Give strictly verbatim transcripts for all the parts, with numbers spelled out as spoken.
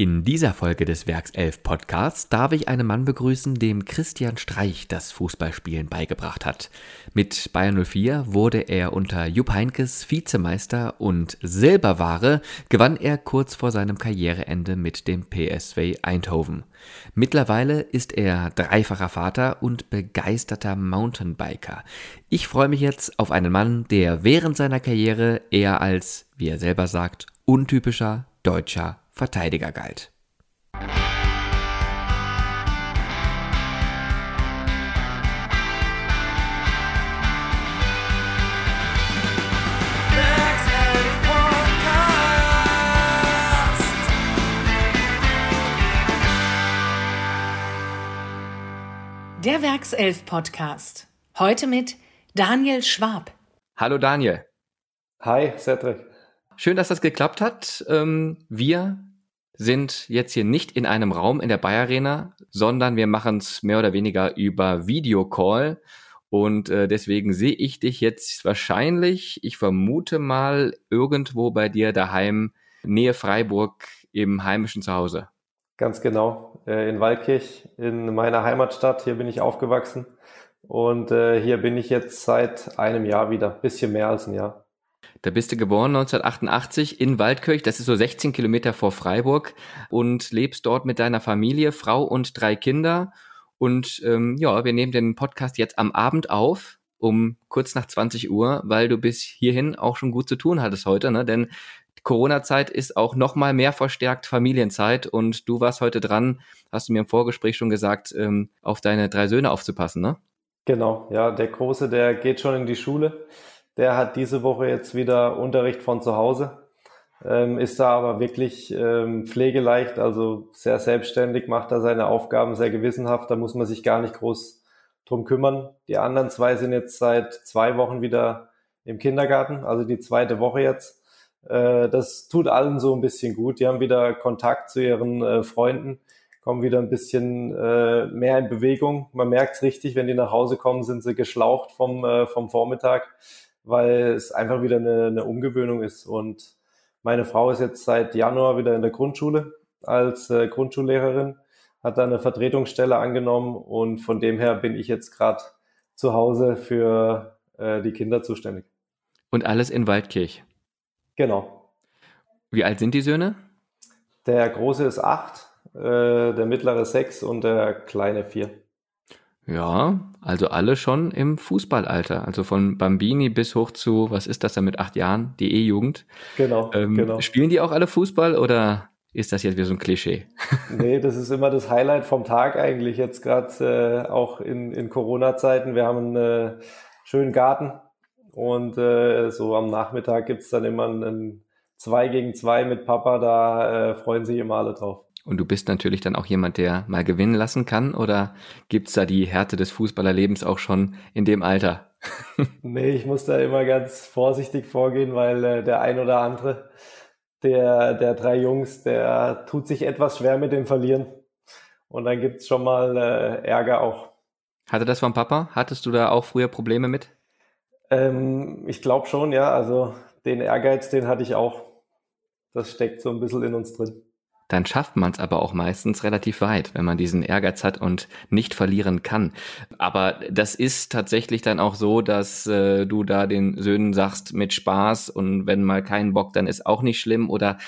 In dieser Folge des Werkself Podcasts darf ich einen Mann begrüßen, dem Christian Streich das Fußballspielen beigebracht hat. Mit Bayern null vier wurde er unter Jupp Heynckes Vizemeister und Silberware gewann er kurz vor seinem Karriereende mit dem P S V Eindhoven. Mittlerweile ist er dreifacher Vater und begeisterter Mountainbiker. Ich freue mich jetzt auf einen Mann, der während seiner Karriere eher als, wie er selber sagt, untypischer deutscher Verteidiger galt. Der Werkself-Podcast. Heute mit Daniel Schwab. Hallo Daniel. Hi Cedric. Schön, dass das geklappt hat. Wir sind jetzt hier nicht in einem Raum in der BayArena, sondern wir machen es mehr oder weniger über Videocall. Und äh, deswegen sehe ich dich jetzt wahrscheinlich, ich vermute mal, irgendwo bei dir daheim, Nähe Freiburg, im heimischen Zuhause. Ganz genau, äh, in Waldkirch, in meiner Heimatstadt. Hier bin ich aufgewachsen und äh, hier bin ich jetzt seit einem Jahr wieder, bisschen mehr als ein Jahr. Da bist du geboren neunzehnhundertachtundachtzig in Waldkirch, das ist so sechzehn Kilometer vor Freiburg, und lebst dort mit deiner Familie, Frau und drei Kinder. Und ähm, ja, wir nehmen den Podcast jetzt am Abend auf, um kurz nach zwanzig Uhr, weil du bis hierhin auch schon gut zu tun hattest heute, ne? Denn Corona-Zeit ist auch nochmal mehr verstärkt Familienzeit, und du warst heute dran, hast du mir im Vorgespräch schon gesagt, ähm, auf deine drei Söhne aufzupassen, ne? Genau, ja, der Große, der geht schon in die Schule. Der hat diese Woche jetzt wieder Unterricht von zu Hause, ähm, ist da aber wirklich ähm, pflegeleicht, also sehr selbstständig, macht da seine Aufgaben sehr gewissenhaft, da muss man sich gar nicht groß drum kümmern. Die anderen zwei sind jetzt seit zwei Wochen wieder im Kindergarten, also die zweite Woche jetzt. Äh, das tut allen so ein bisschen gut, die haben wieder Kontakt zu ihren äh, Freunden, kommen wieder ein bisschen äh, mehr in Bewegung. Man merkt es richtig, wenn die nach Hause kommen, sind sie geschlaucht vom, äh, vom Vormittag, weil es einfach wieder eine, eine Umgewöhnung ist. Und meine Frau ist jetzt seit Januar wieder in der Grundschule als äh, Grundschullehrerin, hat da eine Vertretungsstelle angenommen, und von dem her bin ich jetzt gerade zu Hause für äh, die Kinder zuständig. Und alles in Waldkirch? Genau. Wie alt sind die Söhne? Der Große ist acht, äh, der Mittlere sechs und der Kleine vier. Ja, also alle schon im Fußballalter, also von Bambini bis hoch zu, was ist das denn mit acht Jahren, die E-Jugend. Genau, ähm, genau. Spielen die auch alle Fußball, oder ist das jetzt wieder so ein Klischee? Nee, das ist immer das Highlight vom Tag eigentlich, jetzt gerade äh, auch in, in Corona-Zeiten. Wir haben einen äh, schönen Garten, und äh, so am Nachmittag gibt es dann immer ein zwei gegen zwei mit Papa, da äh, freuen sich immer alle drauf. Und du bist natürlich dann auch jemand, der mal gewinnen lassen kann, oder gibt's da die Härte des Fußballerlebens auch schon in dem Alter? Nee, ich muss da immer ganz vorsichtig vorgehen, weil äh, der ein oder andere, der, der drei Jungs, der tut sich etwas schwer mit dem Verlieren. Und dann gibt's schon mal äh, Ärger auch. Hatte das von Papa? Hattest du da auch früher Probleme mit? Ähm, ich glaube schon, ja. Also den Ehrgeiz, den hatte ich auch. Das steckt so ein bisschen in uns drin. Dann schafft man es aber auch meistens relativ weit, wenn man diesen Ehrgeiz hat und nicht verlieren kann. Aber das ist tatsächlich dann auch so, dass äh, du da den Söhnen sagst, mit Spaß, und wenn mal kein Bock, dann ist auch nicht schlimm, oder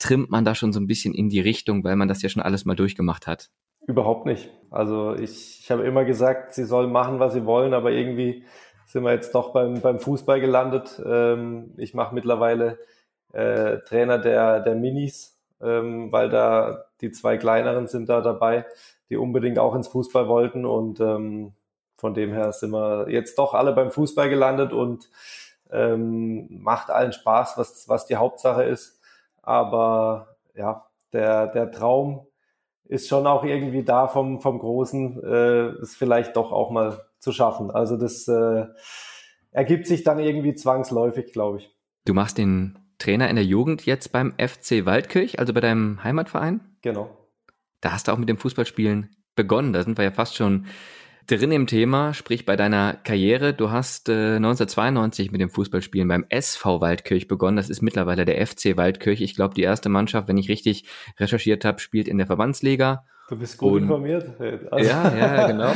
trimmt man da schon so ein bisschen in die Richtung, weil man das ja schon alles mal durchgemacht hat? Überhaupt nicht. Also ich, ich habe immer gesagt, sie sollen machen, was sie wollen, aber irgendwie sind wir jetzt doch beim, beim Fußball gelandet. Ähm, ich mache mittlerweile äh, Trainer der, der Minis, weil da die zwei Kleineren sind da dabei, die unbedingt auch ins Fußball wollten, und ähm, von dem her sind wir jetzt doch alle beim Fußball gelandet, und ähm, macht allen Spaß, was, was die Hauptsache ist. Aber ja, der, der Traum ist schon auch irgendwie da vom, vom Großen, äh, es vielleicht doch auch mal zu schaffen. Also das äh, ergibt sich dann irgendwie zwangsläufig, glaube ich. Du machst den Trainer in der Jugend jetzt beim F C Waldkirch, also bei deinem Heimatverein? Genau. Da hast du auch mit dem Fußballspielen begonnen. Da sind wir ja fast schon drin im Thema, sprich bei deiner Karriere. Du hast äh, neunzehnhundertzweiundneunzig mit dem Fußballspielen beim S V Waldkirch begonnen. Das ist mittlerweile der F C Waldkirch. Ich glaube, die erste Mannschaft, wenn ich richtig recherchiert habe, spielt in der Verbandsliga. Du bist gut und, informiert. Also. Ja, ja, genau.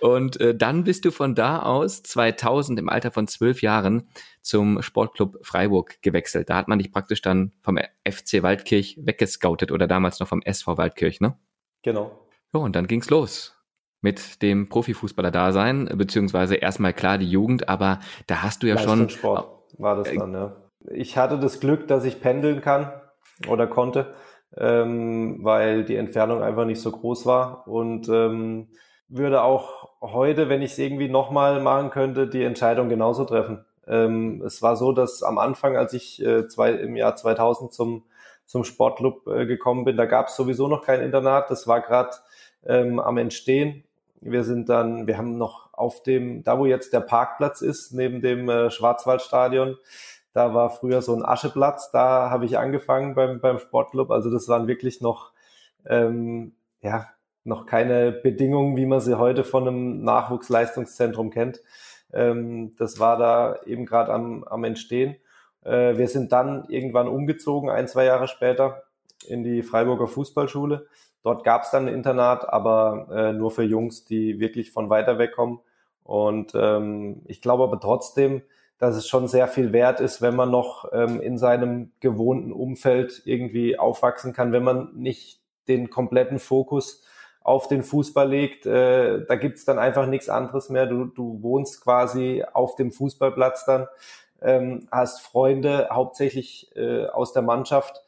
Und äh, dann bist du von da aus zweitausend im Alter von zwölf Jahren zum Sportclub Freiburg gewechselt. Da hat man dich praktisch dann vom F C Waldkirch weggescoutet oder damals noch vom S V Waldkirch, ne? Genau. Ja, und dann ging's los mit dem Profifußballer-Dasein, beziehungsweise erstmal klar die Jugend, aber da hast du ja schon... Sport war das dann, äh, ja. Ich hatte das Glück, dass ich pendeln kann oder konnte, ähm, weil die Entfernung einfach nicht so groß war und ähm, würde auch heute, wenn ich es irgendwie nochmal machen könnte, die Entscheidung genauso treffen. Ähm, es war so, dass am Anfang, als ich äh, zwei, im Jahr zweitausend zum, zum Sportclub äh, gekommen bin, da gab es sowieso noch kein Internat, das war gerade ähm, am Entstehen. Wir sind dann, wir haben noch auf dem, da wo jetzt der Parkplatz ist, neben dem äh, Schwarzwaldstadion, da war früher so ein Ascheplatz, da habe ich angefangen beim, beim Sportclub, also das waren wirklich noch, ähm, ja, noch keine Bedingungen, wie man sie heute von einem Nachwuchsleistungszentrum kennt. Ähm, das war da eben gerade am, am Entstehen. Äh, wir sind dann irgendwann umgezogen, ein, zwei Jahre später, in die Freiburger Fußballschule. Dort gab es dann ein Internat, aber äh, nur für Jungs, die wirklich von weiter weg kommen. Und ähm, ich glaube aber trotzdem, dass es schon sehr viel wert ist, wenn man noch ähm, in seinem gewohnten Umfeld irgendwie aufwachsen kann, wenn man nicht den kompletten Fokus auf den Fußball legt, äh, da gibt's dann einfach nichts anderes mehr. Du, du wohnst quasi auf dem Fußballplatz dann, ähm, hast Freunde hauptsächlich äh, aus der Mannschaft.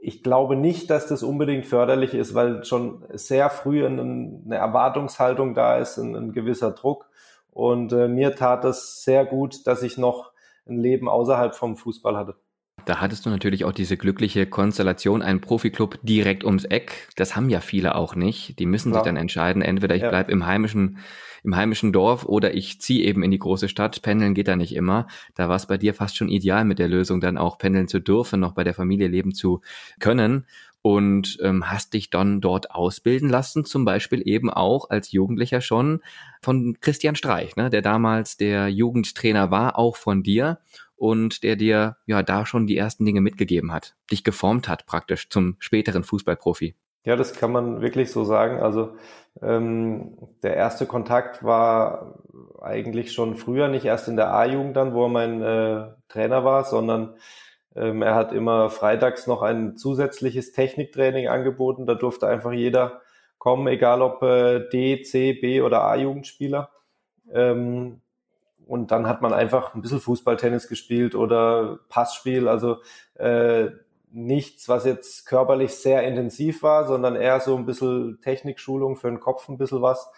Ich glaube nicht, dass das unbedingt förderlich ist, weil schon sehr früh ein, eine Erwartungshaltung da ist, ein, ein gewisser Druck. Und äh, mir tat es sehr gut, dass ich noch ein Leben außerhalb vom Fußball hatte. Da hattest du natürlich auch diese glückliche Konstellation, einen Profiklub direkt ums Eck. Das haben ja viele auch nicht. Die müssen Klar. sich dann entscheiden, entweder ich ja. bleibe im heimischen, im heimischen Dorf oder ich ziehe eben in die große Stadt. Pendeln geht da nicht immer. Da war es bei dir fast schon ideal mit der Lösung, dann auch pendeln zu dürfen, noch bei der Familie leben zu können. Und ähm, hast dich dann dort ausbilden lassen, zum Beispiel eben auch als Jugendlicher schon von Christian Streich, ne, der damals der Jugendtrainer war, auch von dir. Und der dir ja da schon die ersten Dinge mitgegeben hat, dich geformt hat praktisch zum späteren Fußballprofi. Ja, das kann man wirklich so sagen. Also ähm, der erste Kontakt war eigentlich schon früher, nicht erst in der A-Jugend dann, wo er mein äh, Trainer war, sondern ähm, er hat immer freitags noch ein zusätzliches Techniktraining angeboten. Da durfte einfach jeder kommen, egal ob äh, D, C, B oder A-Jugendspieler. Ähm, Und dann hat man einfach ein bisschen Fußballtennis gespielt oder Passspiel, also äh, nichts, was jetzt körperlich sehr intensiv war, sondern eher so ein bisschen Technikschulung für den Kopf, ein bisschen was.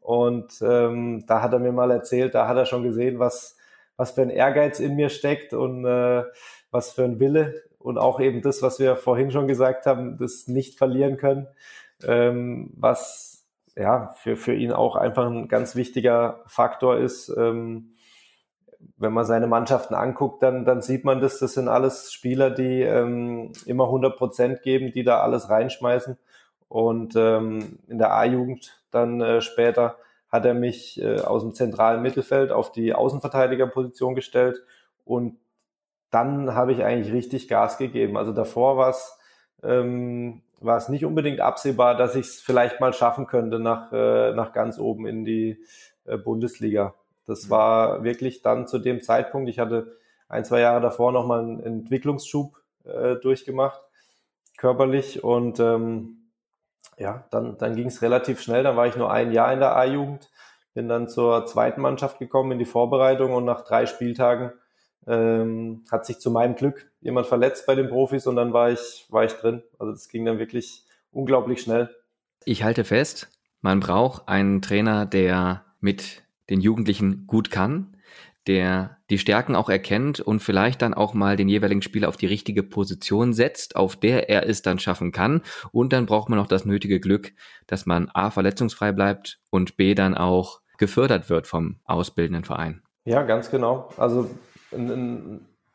Und ähm, da hat er mir mal erzählt, da hat er schon gesehen, was, was für ein Ehrgeiz in mir steckt und äh, was für ein Wille und auch eben das, was wir vorhin schon gesagt haben, das nicht verlieren können, ähm, was ja für, für ihn auch einfach ein ganz wichtiger Faktor ist, ähm, wenn man seine Mannschaften anguckt, dann, dann sieht man das, das sind alles Spieler, die ähm, immer hundert Prozent geben, die da alles reinschmeißen. Und ähm, in der A-Jugend dann äh, später hat er mich äh, aus dem zentralen Mittelfeld auf die Außenverteidigerposition gestellt und dann habe ich eigentlich richtig Gas gegeben. Also davor war es ähm, war es nicht unbedingt absehbar, dass ich es vielleicht mal schaffen könnte nach, äh, nach ganz oben in die äh, Bundesliga. Das war wirklich dann zu dem Zeitpunkt, ich hatte ein, zwei Jahre davor nochmal einen Entwicklungsschub äh, durchgemacht, körperlich. Und ähm, ja, dann, dann ging es relativ schnell. Dann war ich nur ein Jahr in der A-Jugend, bin dann zur zweiten Mannschaft gekommen in die Vorbereitung und nach drei Spieltagen ähm, hat sich zu meinem Glück jemand verletzt bei den Profis und dann war ich, war ich drin. Also das ging dann wirklich unglaublich schnell. Ich halte fest, man braucht einen Trainer, der mit den Jugendlichen gut kann, der die Stärken auch erkennt und vielleicht dann auch mal den jeweiligen Spieler auf die richtige Position setzt, auf der er es dann schaffen kann. Und dann braucht man auch das nötige Glück, dass man A, verletzungsfrei bleibt und B, dann auch gefördert wird vom ausbildenden Verein. Ja, ganz genau. Also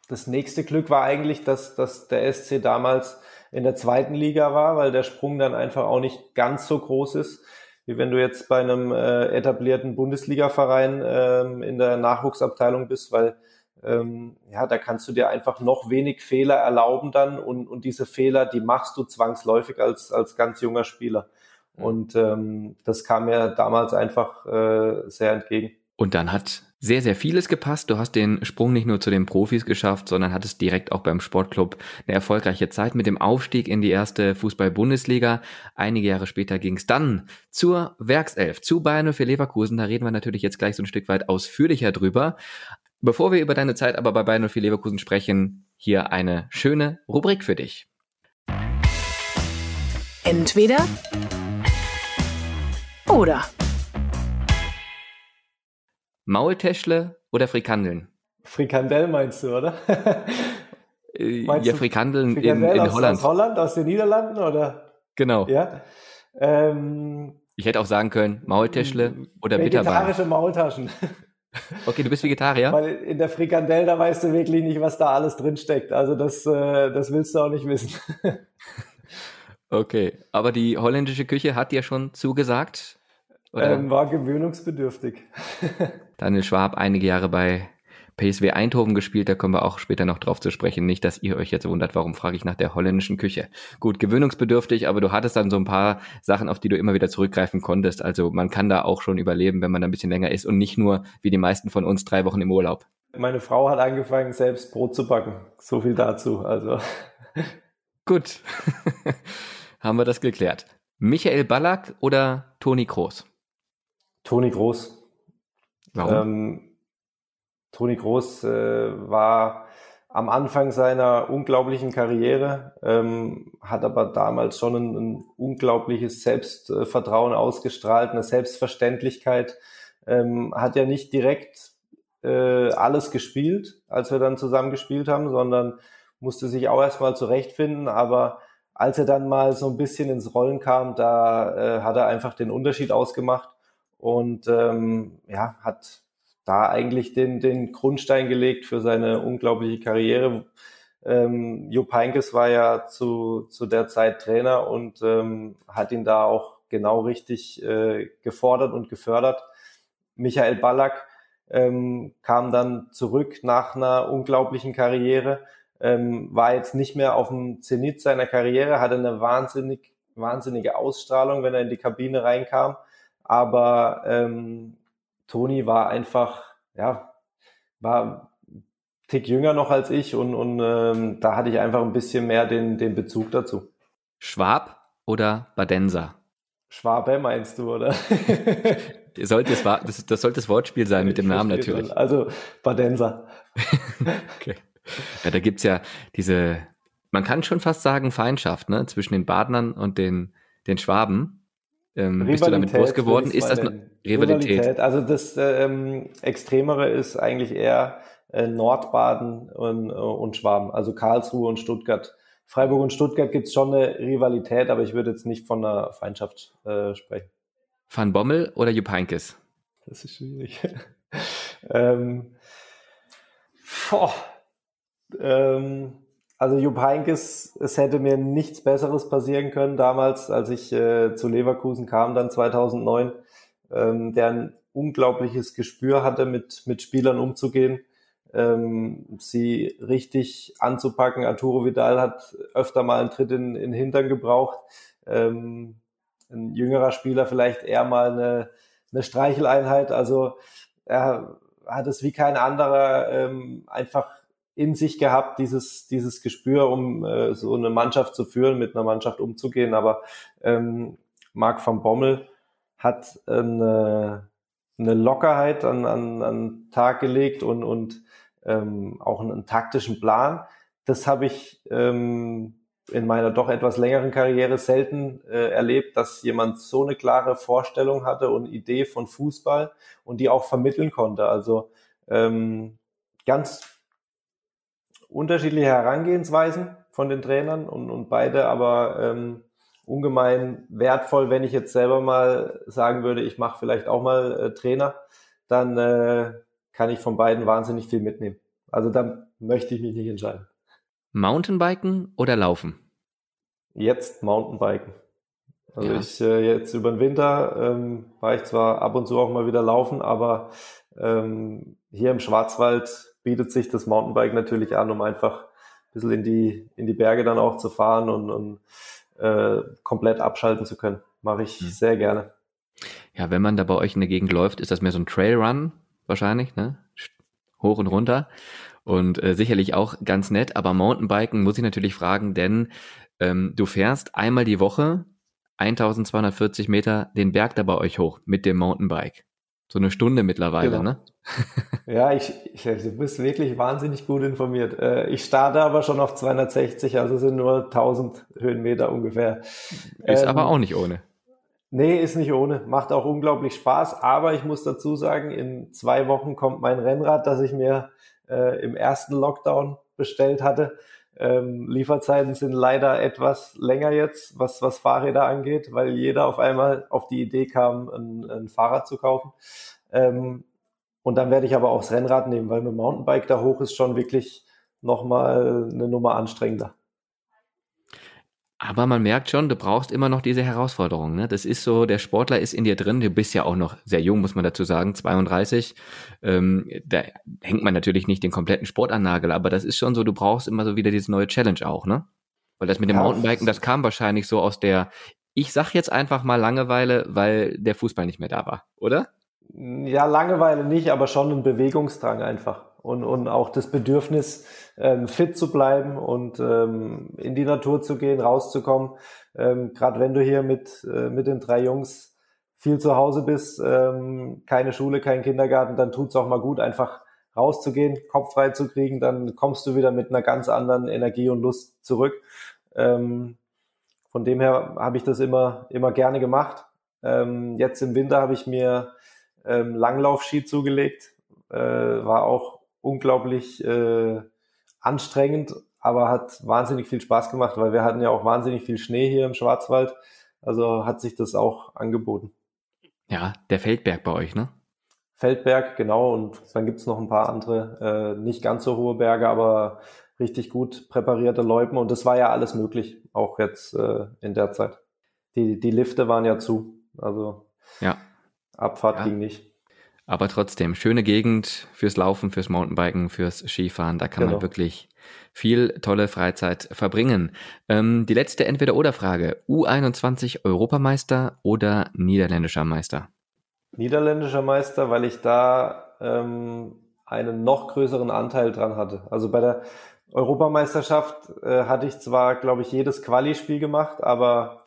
das nächste Glück war eigentlich, dass, dass der S C damals in der zweiten Liga war, weil der Sprung dann einfach auch nicht ganz so groß ist. wie wenn du jetzt bei einem äh, etablierten Bundesliga-Verein ähm, in der Nachwuchsabteilung bist, weil ähm, ja, da kannst du dir einfach noch wenig Fehler erlauben dann und, und diese Fehler, die machst du zwangsläufig als, als ganz junger Spieler. Und ähm, das kam mir damals einfach äh, sehr entgegen. Und dann hat sehr, sehr vieles gepasst. Du hast den Sprung nicht nur zu den Profis geschafft, sondern hattest direkt auch beim Sportclub eine erfolgreiche Zeit mit dem Aufstieg in die erste Fußball-Bundesliga. Einige Jahre später ging es dann zur Werkself, zu Bayern null vier Leverkusen. Da reden wir natürlich jetzt gleich so ein Stück weit ausführlicher drüber. Bevor wir über deine Zeit aber bei Bayern null vier Leverkusen sprechen, hier eine schöne Rubrik für dich. Entweder oder. Maultäschle oder Frikandeln? Frikandel meinst du, oder? meinst ja, du Frikandeln, Frikandeln in, in aus, Holland. Aus Holland, aus den Niederlanden, oder? Genau. Ja. Ähm, ich hätte auch sagen können, Maultäschle oder Bitterballen. Vegetarische Maultaschen. Okay, du bist Vegetarier? Weil in der Frikandel, da weißt du wirklich nicht, was da alles drinsteckt. Also das, das willst du auch nicht wissen. Okay, aber die holländische Küche hat dir schon zugesagt? Ähm, war gewöhnungsbedürftig. Daniel Schwab, einige Jahre bei P S V Eindhoven gespielt, da kommen wir auch später noch drauf zu sprechen. Nicht, dass ihr euch jetzt wundert, warum frage ich nach der holländischen Küche. Gut, gewöhnungsbedürftig, aber du hattest dann so ein paar Sachen, auf die du immer wieder zurückgreifen konntest. Also man kann da auch schon überleben, wenn man da ein bisschen länger ist und nicht nur, wie die meisten von uns, drei Wochen im Urlaub. Meine Frau hat angefangen, selbst Brot zu backen. So viel dazu, also. Gut, haben wir das geklärt. Michael Ballack oder Toni Kroos? Toni Kroos. Warum? Ähm, Toni Kroos äh, war am Anfang seiner unglaublichen Karriere, ähm, hat aber damals schon ein, ein unglaubliches Selbstvertrauen ausgestrahlt, eine Selbstverständlichkeit, ähm, hat ja nicht direkt äh, alles gespielt, als wir dann zusammen gespielt haben, sondern musste sich auch erstmal zurechtfinden, aber als er dann mal so ein bisschen ins Rollen kam, da äh, hat er einfach den Unterschied ausgemacht. Und ähm, ja, hat da eigentlich den, den Grundstein gelegt für seine unglaubliche Karriere. Ähm, Jupp Heynckes war ja zu, zu der Zeit Trainer und ähm, hat ihn da auch genau richtig äh, gefordert und gefördert. Michael Ballack ähm, kam dann zurück nach einer unglaublichen Karriere, ähm, war jetzt nicht mehr auf dem Zenit seiner Karriere, hatte eine wahnsinnig, wahnsinnige Ausstrahlung, wenn er in die Kabine reinkam. Aber ähm, Toni war einfach, ja, war ein Tick jünger noch als ich und, und ähm, da hatte ich einfach ein bisschen mehr den, den Bezug dazu. Schwab oder Badenser? Schwabe meinst du, oder? sollte es, das, das sollte das Wortspiel sein mit dem ich Namen natürlich. Dann. Also Badenser. Okay. Ja, da gibt es ja diese, man kann schon fast sagen Feindschaft, ne, zwischen den Badnern und den, den Schwaben. Ähm, bist du damit groß geworden? Ist das eine Rivalität? Rivalität? Also das ähm, Extremere ist eigentlich eher äh, Nordbaden und, äh, und Schwaben, also Karlsruhe und Stuttgart. Freiburg und Stuttgart gibt es schon eine Rivalität, aber ich würde jetzt nicht von einer Feindschaft äh, sprechen. Van Bommel oder Jupp Heynckes? Das ist schwierig. ähm, boah, ähm, Also Jupp Heynckes, es hätte mir nichts Besseres passieren können damals, als ich äh, zu Leverkusen kam, dann zweitausendneun, ähm, der ein unglaubliches Gespür hatte, mit, mit Spielern umzugehen, ähm, sie richtig anzupacken. Arturo Vidal hat öfter mal einen Tritt in, in den Hintern gebraucht. Ähm, ein jüngerer Spieler vielleicht eher mal eine, eine Streicheleinheit. Also er hat es wie kein anderer ähm, einfach in sich gehabt, dieses dieses Gespür, um äh, so eine Mannschaft zu führen, mit einer Mannschaft umzugehen. Aber ähm, Marc van Bommel hat eine, eine Lockerheit an, an, an Tag gelegt und, und ähm, auch einen, einen taktischen Plan. Das habe ich ähm, in meiner doch etwas längeren Karriere selten äh, erlebt, dass jemand so eine klare Vorstellung hatte und Idee von Fußball und die auch vermitteln konnte. Also ähm, ganz unterschiedliche Herangehensweisen von den Trainern und, und beide aber ähm, ungemein wertvoll. Wenn ich jetzt selber mal sagen würde, ich mache vielleicht auch mal äh, Trainer, dann äh, kann ich von beiden wahnsinnig viel mitnehmen. Also da möchte ich mich nicht entscheiden. Mountainbiken oder Laufen? Jetzt Mountainbiken. Also ja. ich äh, jetzt über den Winter ähm, war ich zwar ab und zu auch mal wieder laufen, aber ähm, hier im Schwarzwald bietet sich das Mountainbike natürlich an, um einfach ein bisschen in die, in die Berge dann auch zu fahren und, und äh, komplett abschalten zu können. Mache ich mhm. sehr gerne. Ja, wenn man da bei euch in der Gegend läuft, ist das mehr so ein Trailrun wahrscheinlich, ne? Hoch und runter und äh, sicherlich auch ganz nett, aber Mountainbiken muss ich natürlich fragen, denn ähm, du fährst einmal die Woche eintausendzweihundertvierzig Meter den Berg da bei euch hoch mit dem Mountainbike. So eine Stunde mittlerweile, genau. ne? Ja, ich, ich, du bist wirklich wahnsinnig gut informiert. Äh, ich starte aber schon auf zweihundertsechzig, also sind nur tausend Höhenmeter ungefähr. Ist ähm, aber auch nicht ohne. Nee, ist nicht ohne. Macht auch unglaublich Spaß, aber ich muss dazu sagen, in zwei Wochen kommt mein Rennrad, das ich mir äh, im ersten Lockdown bestellt hatte. Ähm, Lieferzeiten sind leider etwas länger jetzt, was, was Fahrräder angeht, weil jeder auf einmal auf die Idee kam, ein, ein Fahrrad zu kaufen. Ähm, und dann werde ich aber auch das Rennrad nehmen, weil mit dem Mountainbike da hoch ist schon wirklich nochmal eine Nummer anstrengender. Aber man merkt schon, du brauchst immer noch diese Herausforderung, ne? Das ist so, der Sportler ist in dir drin, du bist ja auch noch sehr jung, muss man dazu sagen, zweiunddreißig. Ähm, da hängt man natürlich nicht den kompletten Sport an Nagel, aber das ist schon so, du brauchst immer so wieder diese neue Challenge auch, ne? Weil das mit dem ja, Mountainbiken, das kam wahrscheinlich so aus der, ich sag jetzt einfach mal Langeweile, weil der Fußball nicht mehr da war, oder? Ja, Langeweile nicht, aber schon ein Bewegungsdrang einfach. Und, und auch das Bedürfnis, ähm, fit zu bleiben und ähm, in die Natur zu gehen, rauszukommen. Ähm, Gerade wenn du hier mit, äh, mit den drei Jungs viel zu Hause bist, ähm, keine Schule, kein Kindergarten, dann tut's auch mal gut, einfach rauszugehen, Kopf frei zu kriegen, dann kommst du wieder mit einer ganz anderen Energie und Lust zurück. Ähm, von dem her habe ich das immer, immer gerne gemacht. Ähm, jetzt im Winter habe ich mir ähm, Langlaufski zugelegt, äh, war auch unglaublich äh, anstrengend, aber hat wahnsinnig viel Spaß gemacht, weil wir hatten ja auch wahnsinnig viel Schnee hier im Schwarzwald. Also hat sich das auch angeboten. Ja, der Feldberg bei euch, ne? Feldberg, genau. Und dann gibt's noch ein paar andere, äh, nicht ganz so hohe Berge, aber richtig gut präparierte Loipen. Und das war ja alles möglich, auch jetzt äh, in der Zeit. Die, die Lifte waren ja zu, also ja. Abfahrt ja. ging nicht. Aber trotzdem, schöne Gegend fürs Laufen, fürs Mountainbiken, fürs Skifahren. Da kann genau. man wirklich viel tolle Freizeit verbringen. Ähm, die letzte Entweder-Oder-Frage. U einundzwanzig Europameister oder niederländischer Meister? Niederländischer Meister, weil ich da ähm, einen noch größeren Anteil dran hatte. Also bei der Europameisterschaft äh, hatte ich zwar, glaube ich, jedes Quali-Spiel gemacht, aber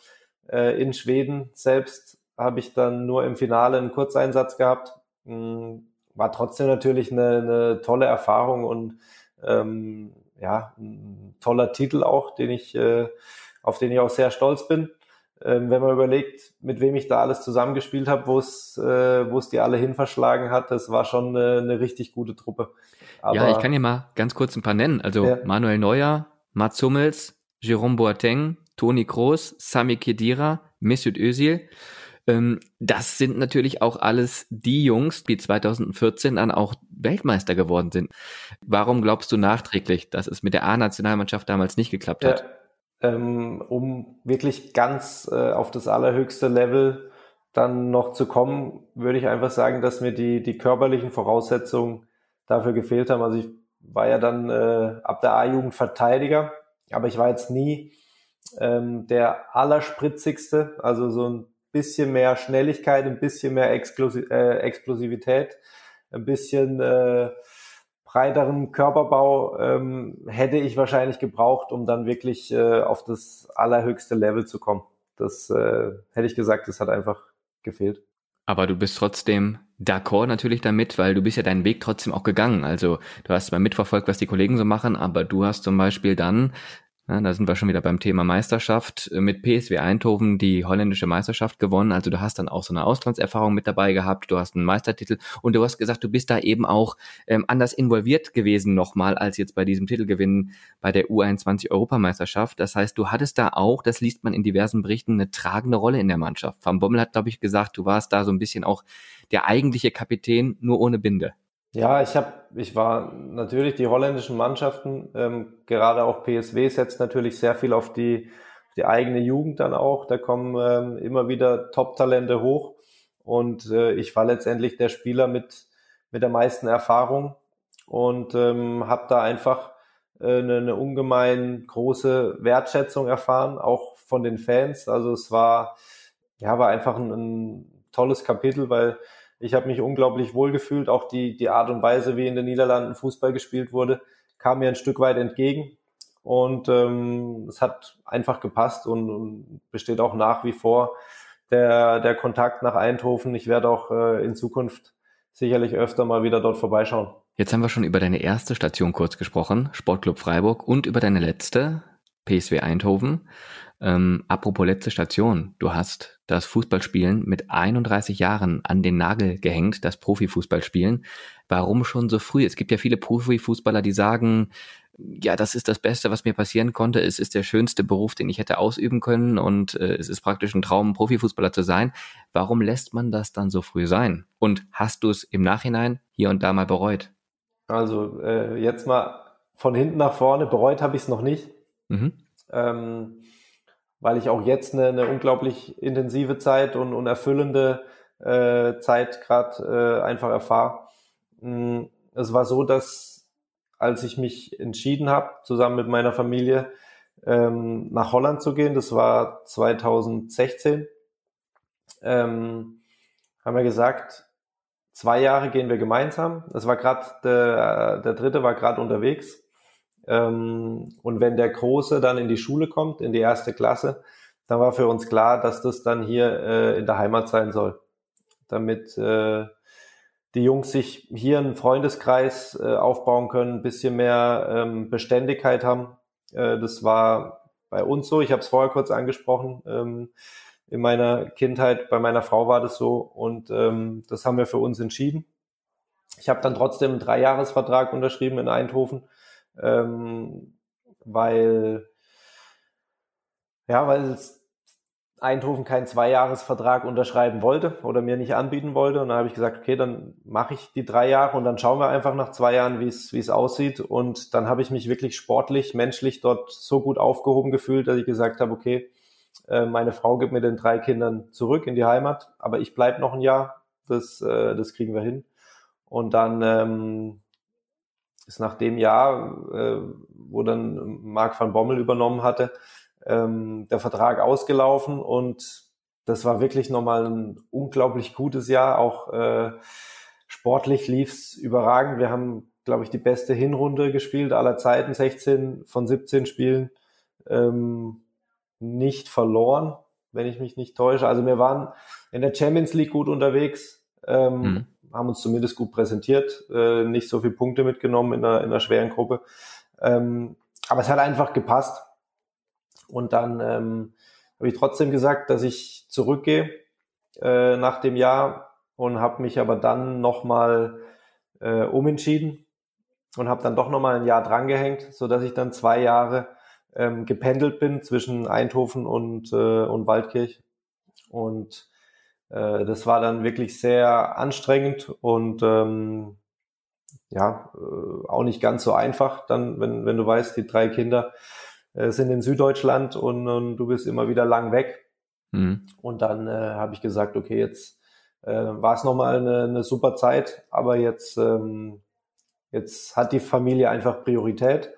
äh, in Schweden selbst habe ich dann nur im Finale einen Kurzeinsatz gehabt. War trotzdem natürlich eine, eine tolle Erfahrung und ähm, ja, ein toller Titel auch, den ich, äh, auf den ich auch sehr stolz bin. Ähm, wenn man überlegt, mit wem ich da alles zusammengespielt habe, wo es äh, wo es die alle hin verschlagen hat, das war schon eine, eine richtig gute Truppe. Aber, ja, ich kann hier mal ganz kurz ein paar nennen. Also ja. Manuel Neuer, Mats Hummels, Jérôme Boateng, Toni Kroos, Sami Khedira, Mesut Özil. Das sind natürlich auch alles die Jungs, die zweitausendvierzehn dann auch Weltmeister geworden sind. Warum glaubst du nachträglich, dass es mit der A-Nationalmannschaft damals nicht geklappt hat? Ja, ähm, um wirklich ganz äh, auf das allerhöchste Level dann noch zu kommen, würde ich einfach sagen, dass mir die, die körperlichen Voraussetzungen dafür gefehlt haben. Also ich war ja dann äh, ab der A-Jugend Verteidiger, aber ich war jetzt nie ähm, der Allerspritzigste, also so ein bisschen mehr Schnelligkeit, ein bisschen mehr Exklusi- äh, Explosivität, ein bisschen äh, breiteren Körperbau ähm, hätte ich wahrscheinlich gebraucht, um dann wirklich äh, auf das allerhöchste Level zu kommen. Das äh, hätte ich gesagt, das hat einfach gefehlt. Aber du bist trotzdem d'accord natürlich damit, weil du bist ja deinen Weg trotzdem auch gegangen. Also du hast mal mitverfolgt, was die Kollegen so machen, aber du hast zum Beispiel dann... Ja, da sind wir schon wieder beim Thema Meisterschaft. Mit P S V Eindhoven die holländische Meisterschaft gewonnen. Also du hast dann auch so eine Auslandserfahrung mit dabei gehabt. Du hast einen Meistertitel und du hast gesagt, du bist da eben auch ähm, anders involviert gewesen nochmal als jetzt bei diesem Titelgewinn bei der U einundzwanzig Europameisterschaft. Das heißt, du hattest da auch, das liest man in diversen Berichten, eine tragende Rolle in der Mannschaft. Van Bommel hat, glaube ich, gesagt, du warst da so ein bisschen auch der eigentliche Kapitän, nur ohne Binde. Ja, ich habe, ich war natürlich die holländischen Mannschaften, ähm, gerade auch P S W setzt natürlich sehr viel auf die, die eigene Jugend dann auch, da kommen ähm, immer wieder Top-Talente hoch und äh, ich war letztendlich der Spieler mit mit der meisten Erfahrung und ähm, habe da einfach äh, eine, eine ungemein große Wertschätzung erfahren, auch von den Fans. Also es war ja war einfach ein, ein tolles Kapitel, weil ich habe mich unglaublich wohl gefühlt. Auch die die Art und Weise, wie in den Niederlanden Fußball gespielt wurde, kam mir ein Stück weit entgegen. Und ähm, es hat einfach gepasst und, und besteht auch nach wie vor der, der Kontakt nach Eindhoven. Ich werde auch äh, in Zukunft sicherlich öfter mal wieder dort vorbeischauen. Jetzt haben wir schon über deine erste Station kurz gesprochen, Sportclub Freiburg, und über deine letzte, P S V Eindhoven. Ähm, apropos letzte Station, du hast das Fußballspielen mit einunddreißig Jahren an den Nagel gehängt, das Profifußballspielen. Warum schon so früh? Es gibt ja viele Profifußballer, die sagen, ja, das ist das Beste, was mir passieren konnte. Es ist der schönste Beruf, den ich hätte ausüben können, und äh, es ist praktisch ein Traum, Profifußballer zu sein. Warum lässt man das dann so früh sein? Und hast du es im Nachhinein hier und da mal bereut? Also äh, jetzt mal von hinten nach vorne, bereut habe ich es noch nicht, mhm. ähm, weil ich auch jetzt eine, eine unglaublich intensive Zeit und, und erfüllende äh, Zeit gerade äh, einfach erfahre. Ähm, es war so, dass als ich mich entschieden habe, zusammen mit meiner Familie ähm, nach Holland zu gehen, das war zweitausendsechzehn, ähm, haben wir gesagt, zwei Jahre gehen wir gemeinsam. Das war gerade der, der dritte war gerade unterwegs. Ähm, und wenn der Große dann in die Schule kommt, in die erste Klasse, dann war für uns klar, dass das dann hier äh, in der Heimat sein soll, damit äh, die Jungs sich hier einen Freundeskreis äh, aufbauen können, ein bisschen mehr ähm, Beständigkeit haben. Äh, das war bei uns so. Ich habe es vorher kurz angesprochen. Ähm, in meiner Kindheit, bei meiner Frau war das so, und ähm, das haben wir für uns entschieden. Ich habe dann trotzdem einen Dreijahresvertrag unterschrieben in Eindhoven, ähm, weil ja, weil es Eindhoven keinen Zweijahresvertrag unterschreiben wollte oder mir nicht anbieten wollte. Und dann habe ich gesagt, okay, dann mache ich die drei Jahre und dann schauen wir einfach nach zwei Jahren, wie es wie es aussieht. Und dann habe ich mich wirklich sportlich, menschlich dort so gut aufgehoben gefühlt, dass ich gesagt habe, okay, meine Frau gibt mir den drei Kindern zurück in die Heimat, aber ich bleibe noch ein Jahr, das das kriegen wir hin. Und dann ähm, ist nach dem Jahr, äh, wo dann Marc van Bommel übernommen hatte, der Vertrag ausgelaufen, und das war wirklich nochmal ein unglaublich gutes Jahr. Auch äh, sportlich lief's überragend. Wir haben, glaube ich, die beste Hinrunde gespielt aller Zeiten, sechzehn von siebzehn Spielen ähm, nicht verloren, wenn ich mich nicht täusche. Also wir waren in der Champions League gut unterwegs, ähm, mhm. haben uns zumindest gut präsentiert, äh, nicht so viele Punkte mitgenommen in einer, in einer schweren Gruppe. Ähm, aber es hat einfach gepasst. Und dann ähm, habe ich trotzdem gesagt, dass ich zurückgehe äh, nach dem Jahr, und habe mich aber dann nochmal äh, umentschieden und habe dann doch nochmal ein Jahr drangehängt, sodass ich dann zwei Jahre ähm, gependelt bin zwischen Eindhoven und, äh, und Waldkirch. Und äh, das war dann wirklich sehr anstrengend und ähm, ja äh, auch nicht ganz so einfach, dann, wenn, wenn du weißt, die drei Kinder sind in Süddeutschland und, und du bist immer wieder lang weg. Mhm. Und dann äh, habe ich gesagt, okay, jetzt äh, war es nochmal eine, eine super Zeit, aber jetzt, ähm, jetzt hat die Familie einfach Priorität.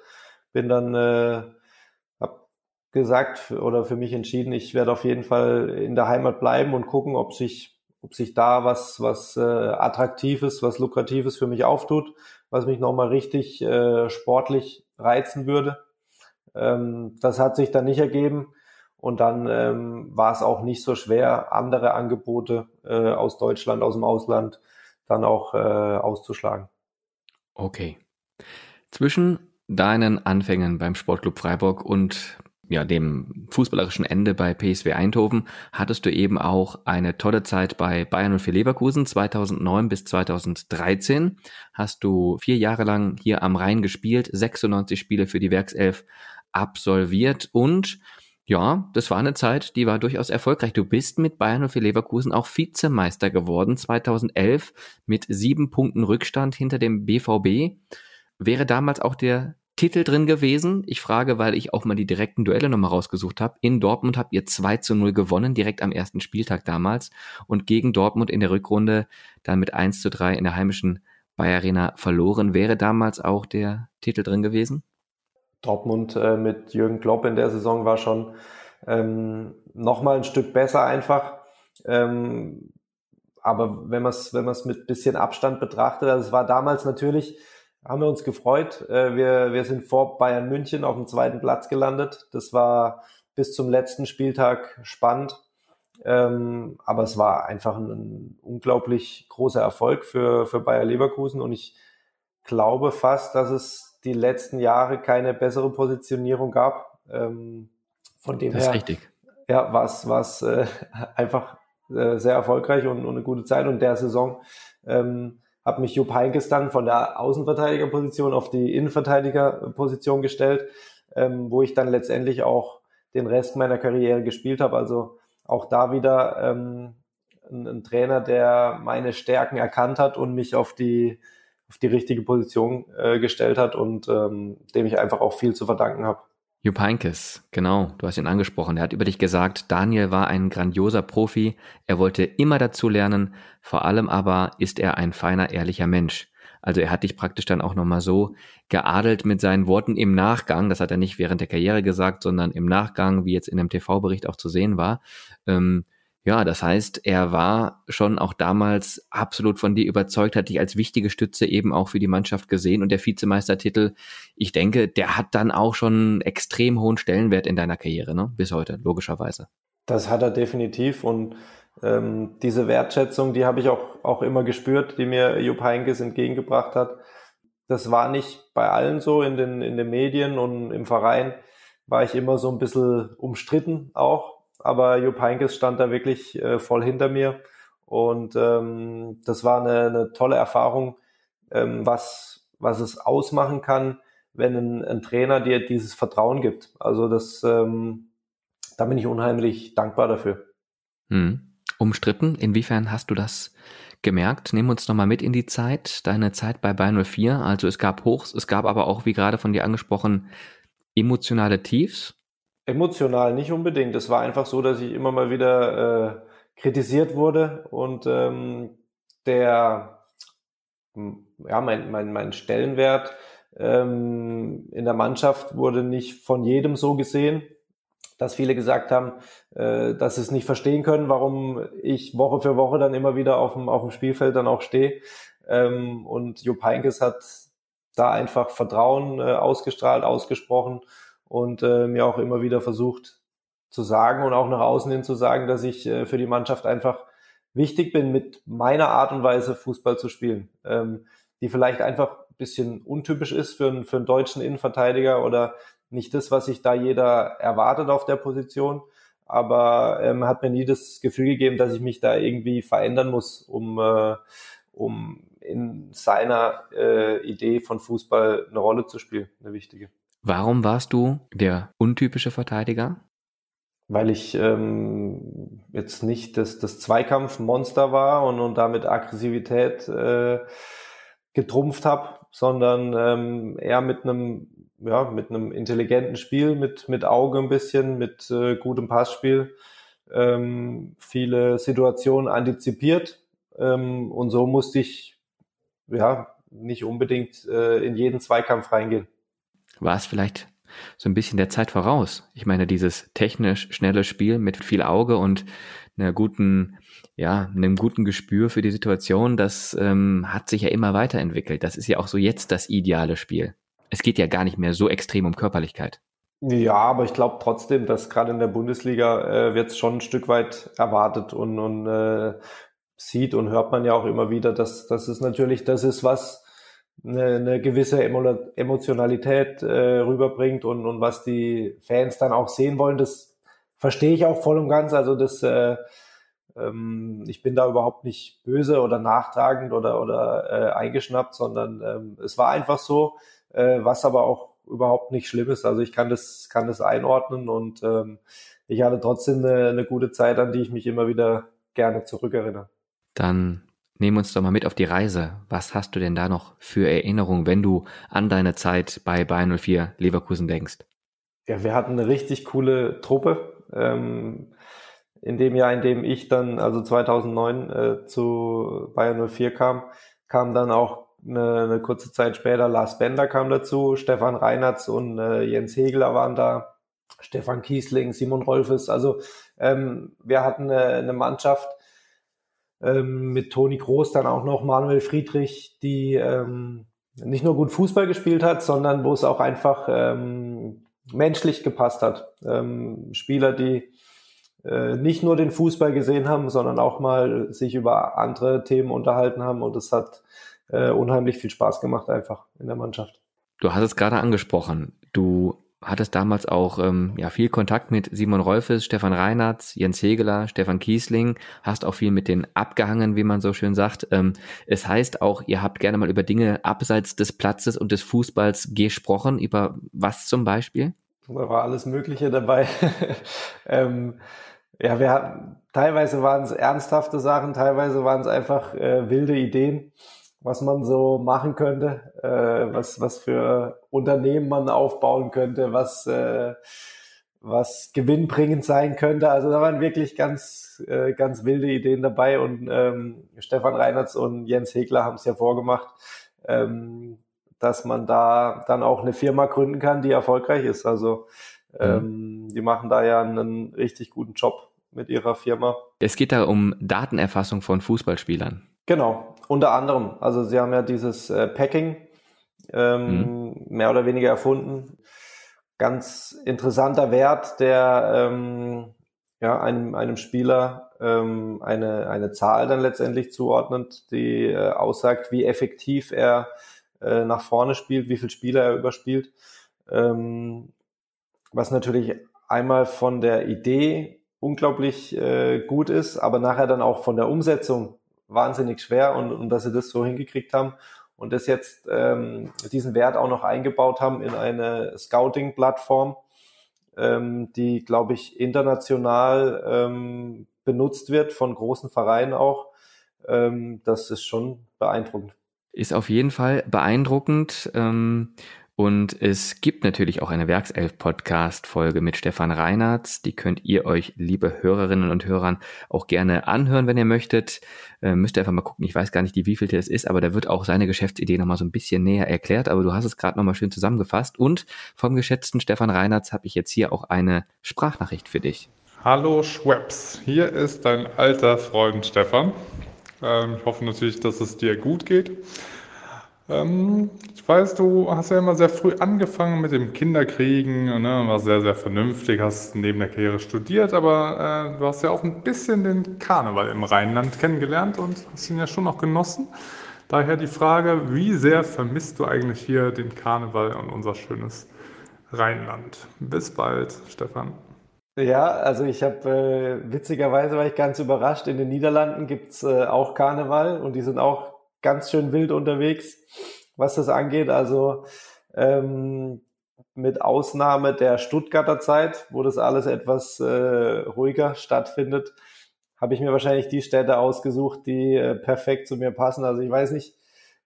Bin dann, äh, habe gesagt oder für mich entschieden, ich werde auf jeden Fall in der Heimat bleiben und gucken, ob sich, ob sich da was, was äh, Attraktives, was Lukratives für mich auftut, was mich nochmal richtig äh, sportlich reizen würde. Das hat sich dann nicht ergeben, und dann ähm, war es auch nicht so schwer, andere Angebote äh, aus Deutschland, aus dem Ausland dann auch äh, auszuschlagen. Okay. Zwischen deinen Anfängen beim Sportclub Freiburg und ja, dem fußballerischen Ende bei P S V Eindhoven hattest du eben auch eine tolle Zeit bei Bayern null vier Leverkusen. zweitausendneun bis zweitausenddreizehn hast du vier Jahre lang hier am Rhein gespielt, sechsundneunzig Spiele für die Werkself absolviert, und ja, das war eine Zeit, die war durchaus erfolgreich. Du bist mit Bayern null vier Leverkusen auch Vizemeister geworden, zweitausendelf mit sieben Punkten Rückstand hinter dem B V B. Wäre damals auch der Titel drin gewesen. Ich frage, weil ich auch mal die direkten Duelle nochmal rausgesucht habe. In Dortmund habt ihr zwei zu null gewonnen, direkt am ersten Spieltag damals. Und gegen Dortmund in der Rückrunde dann mit eins zu drei in der heimischen BayArena verloren. Wäre damals auch der Titel drin gewesen? Dortmund äh, mit Jürgen Klopp in der Saison war schon ähm, nochmal ein Stück besser einfach. Ähm, aber wenn man es wenn man es mit bisschen Abstand betrachtet, also es war damals natürlich, haben wir uns gefreut. Wir, wir sind vor Bayern München auf dem zweiten Platz gelandet. Das war bis zum letzten Spieltag spannend. Aber es war einfach ein unglaublich großer Erfolg für, für Bayer Leverkusen. Und ich glaube fast, dass es die letzten Jahre keine bessere Positionierung gab. Von dem her, das ist richtig. Ja, war es, war es einfach sehr erfolgreich und, und eine gute Zeit. Und der Saison hat mich Jupp Heynckes dann von der Außenverteidigerposition auf die Innenverteidigerposition gestellt, ähm, wo ich dann letztendlich auch den Rest meiner Karriere gespielt habe. Also auch da wieder ähm, ein, ein Trainer, der meine Stärken erkannt hat und mich auf die, auf die richtige Position äh, gestellt hat und ähm, dem ich einfach auch viel zu verdanken habe. Jupp Heynckes, genau, du hast ihn angesprochen. Er hat über dich gesagt, Daniel war ein grandioser Profi, er wollte immer dazu lernen, vor allem aber ist er ein feiner, ehrlicher Mensch. Also er hat dich praktisch dann auch nochmal so geadelt mit seinen Worten im Nachgang, das hat er nicht während der Karriere gesagt, sondern im Nachgang, wie jetzt in einem T V-Bericht auch zu sehen war. Ähm, ja, das heißt, er war schon auch damals absolut von dir überzeugt, hat dich als wichtige Stütze eben auch für die Mannschaft gesehen und der Vizemeistertitel, ich denke, der hat dann auch schon einen extrem hohen Stellenwert in deiner Karriere, ne? Bis heute, logischerweise. Das hat er definitiv und ähm, diese Wertschätzung, die habe ich auch, auch immer gespürt, die mir Jupp Heynckes entgegengebracht hat. Das war nicht bei allen so, in den, in den Medien und im Verein war ich immer so ein bisschen umstritten auch. Aber Jupp Heynckes stand da wirklich äh, voll hinter mir und ähm, das war eine, eine tolle Erfahrung, ähm, was, was es ausmachen kann, wenn ein, ein Trainer dir dieses Vertrauen gibt. Also das, ähm, da bin ich unheimlich dankbar dafür. Hm. Umstritten, inwiefern hast du das gemerkt? Nehmen wir uns nochmal mit in die Zeit, deine Zeit bei Bayern null vier. Also es gab Hochs, es gab aber auch, wie gerade von dir angesprochen, emotionale Tiefs. Emotional nicht unbedingt. Es war einfach so, dass ich immer mal wieder äh, kritisiert wurde und ähm, der, ja, mein, mein, mein Stellenwert ähm, in der Mannschaft wurde nicht von jedem so gesehen, dass viele gesagt haben, äh, dass sie es nicht verstehen können, warum ich Woche für Woche dann immer wieder auf dem, auf dem Spielfeld dann auch stehe. Ähm, und Jupp Heynckes hat da einfach Vertrauen äh, ausgestrahlt, ausgesprochen. Und äh, mir auch immer wieder versucht zu sagen und auch nach außen hin zu sagen, dass ich äh, für die Mannschaft einfach wichtig bin mit meiner Art und Weise Fußball zu spielen, ähm, die vielleicht einfach ein bisschen untypisch ist für einen, für einen deutschen Innenverteidiger oder nicht das, was sich da jeder erwartet auf der Position, aber ähm, hat mir nie das Gefühl gegeben, dass ich mich da irgendwie verändern muss, um, äh, um in seiner äh, Idee von Fußball eine Rolle zu spielen, eine wichtige. Warum warst du der untypische Verteidiger? Weil ich ähm, jetzt nicht das, das Zweikampfmonster war und, und damit Aggressivität äh, getrumpft habe, sondern ähm, eher mit einem ja, mit einem intelligenten Spiel, mit, mit Auge ein bisschen, mit äh, gutem Passspiel, ähm, viele Situationen antizipiert ähm, und so musste ich ja nicht unbedingt äh, in jeden Zweikampf reingehen. War es vielleicht so ein bisschen der Zeit voraus? Ich meine, dieses technisch schnelle Spiel mit viel Auge und einer guten, ja, einem guten Gespür für die Situation, das ähm, hat sich ja immer weiterentwickelt. Das ist ja auch so jetzt das ideale Spiel. Es geht ja gar nicht mehr so extrem um Körperlichkeit. Ja, aber ich glaube trotzdem, dass gerade in der Bundesliga äh, wird es schon ein Stück weit erwartet und, und äh, sieht und hört man ja auch immer wieder, dass, dass es natürlich das ist, was Eine, eine gewisse Emo- Emotionalität äh, rüberbringt und, und was die Fans dann auch sehen wollen, das verstehe ich auch voll und ganz. Also das, äh, ähm, ich bin da überhaupt nicht böse oder nachtragend oder, oder äh, eingeschnappt, sondern ähm, es war einfach so, äh, was aber auch überhaupt nicht schlimm ist. Also ich kann das, kann das einordnen und ähm, ich hatte trotzdem eine, eine gute Zeit, an die ich mich immer wieder gerne zurückerinnere. Dann Nehmen uns doch mal mit auf die Reise. Was hast du denn da noch für Erinnerungen, wenn du an deine Zeit bei Bayern null vier Leverkusen denkst? Ja, wir hatten eine richtig coole Truppe. Ähm, in dem Jahr, in dem ich dann, also zweitausendneun, äh, zu Bayern null vier kam, kam dann auch eine, eine kurze Zeit später Lars Bender kam dazu, Stefan Reinartz und äh, Jens Hegeler waren da, Stefan Kießling, Simon Rolfes. Also ähm, wir hatten eine, eine Mannschaft, mit Toni Kroos, dann auch noch Manuel Friedrich, die ähm, nicht nur gut Fußball gespielt hat, sondern wo es auch einfach ähm, menschlich gepasst hat. Ähm, Spieler, die äh, nicht nur den Fußball gesehen haben, sondern auch mal sich über andere Themen unterhalten haben, und es hat äh, unheimlich viel Spaß gemacht einfach in der Mannschaft. Du hast es gerade angesprochen. Du hattest damals auch ähm, ja viel Kontakt mit Simon Rolfes, Stefan Reinartz, Jens Hegeler, Stefan Kießling, hast auch viel mit denen abgehangen, wie man so schön sagt. Ähm, es heißt auch, ihr habt gerne mal über Dinge abseits des Platzes und des Fußballs gesprochen. Über was zum Beispiel? Da war alles Mögliche dabei. ähm, ja, wir hatten, teilweise waren es ernsthafte Sachen, teilweise waren es einfach äh, wilde Ideen, was man so machen könnte, äh, was was für Unternehmen man aufbauen könnte, was äh, was gewinnbringend sein könnte. Also da waren wirklich ganz äh, ganz wilde Ideen dabei, und ähm, Stefan Reinartz und Jens Hegeler haben es ja vorgemacht, ähm, dass man da dann auch eine Firma gründen kann, die erfolgreich ist. Also ähm, mhm. die machen da ja einen richtig guten Job mit ihrer Firma. Es geht da um Datenerfassung von Fußballspielern. Genau, unter anderem. Also sie haben ja dieses äh, Packing ähm, mhm. mehr oder weniger erfunden. Ganz interessanter Wert, der ähm, ja einem, einem Spieler ähm, eine eine Zahl dann letztendlich zuordnet, die äh, aussagt, wie effektiv er äh, nach vorne spielt, wie viele Spieler er überspielt. Ähm, was natürlich einmal von der Idee unglaublich äh, gut ist, aber nachher dann auch von der Umsetzung wahnsinnig schwer, und, und dass sie das so hingekriegt haben und das jetzt ähm, diesen Wert auch noch eingebaut haben in eine Scouting-Plattform, ähm, die, glaube ich, international ähm, benutzt wird von großen Vereinen auch. Ähm, das ist schon beeindruckend. Ist auf jeden Fall beeindruckend. Ähm Und es gibt natürlich auch eine Werkself-Podcast-Folge mit Stefan Reinartz. Die könnt ihr euch, liebe Hörerinnen und Hörern, auch gerne anhören, wenn ihr möchtet. Äh, müsst ihr einfach mal gucken. Ich weiß gar nicht, wie wievielte es ist, aber da wird auch seine Geschäftsidee nochmal so ein bisschen näher erklärt. Aber du hast es gerade nochmal schön zusammengefasst. Und vom geschätzten Stefan Reinartz habe ich jetzt hier auch eine Sprachnachricht für dich. Hallo Schwebs, hier ist dein alter Freund Stefan. Ähm, ich hoffe natürlich, dass es dir gut geht. Ähm, ich weiß, du hast ja immer sehr früh angefangen mit dem Kinderkriegen, ne? Warst sehr, sehr vernünftig, hast neben der Karriere studiert, aber äh, du hast ja auch ein bisschen den Karneval im Rheinland kennengelernt und hast ihn ja schon noch genossen. Daher die Frage, wie sehr vermisst du eigentlich hier den Karneval und unser schönes Rheinland? Bis bald, Stefan. Ja, also ich habe, äh, witzigerweise war ich ganz überrascht, in den Niederlanden gibt's äh, auch Karneval, und die sind auch ganz schön wild unterwegs, was das angeht. Also ähm, mit Ausnahme der Stuttgarter Zeit, wo das alles etwas äh, ruhiger stattfindet, habe ich mir wahrscheinlich die Städte ausgesucht, die äh, perfekt zu mir passen. Also ich weiß nicht,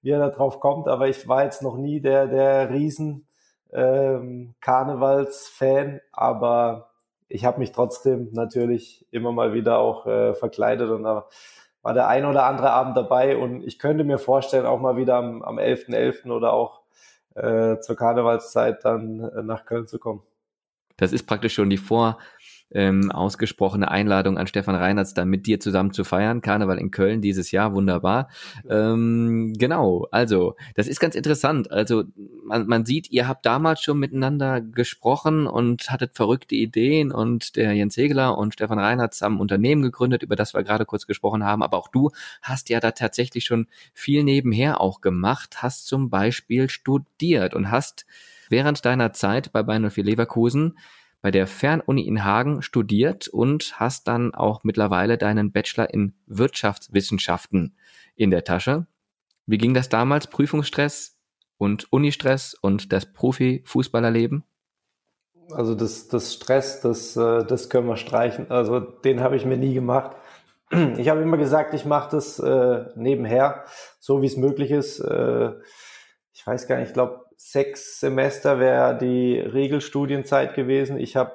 wie er da drauf kommt, aber ich war jetzt noch nie der der riesen ähm, Karnevals-Fan, aber ich habe mich trotzdem natürlich immer mal wieder auch äh, verkleidet, und da war der ein oder andere Abend dabei, und ich könnte mir vorstellen, auch mal wieder am, am elften elften oder auch äh, zur Karnevalszeit dann äh, nach Köln zu kommen. Das ist praktisch schon die vor ähm, ausgesprochene Einladung an Stefan Reinartz, dann mit dir zusammen zu feiern. Karneval in Köln dieses Jahr, wunderbar. Ähm, genau, also das ist ganz interessant. Also man, man sieht, ihr habt damals schon miteinander gesprochen und hattet verrückte Ideen, und der Jens Hegeler und Stefan Reinartz haben ein Unternehmen gegründet, über das wir gerade kurz gesprochen haben, aber auch du hast ja da tatsächlich schon viel nebenher auch gemacht, hast zum Beispiel studiert und hast während deiner Zeit bei Bayern null vier Leverkusen bei der Fernuni in Hagen studiert und hast dann auch mittlerweile deinen Bachelor in Wirtschaftswissenschaften in der Tasche. Wie ging das damals? Prüfungsstress und Unistress und das Profifußballerleben? Also das, das Stress, das, das können wir streichen. Also den habe ich mir nie gemacht. Ich habe immer gesagt, ich mache das äh, nebenher, so wie es möglich ist. Äh, ich weiß gar nicht, ich glaube, sechs Semester wäre die Regelstudienzeit gewesen. Ich habe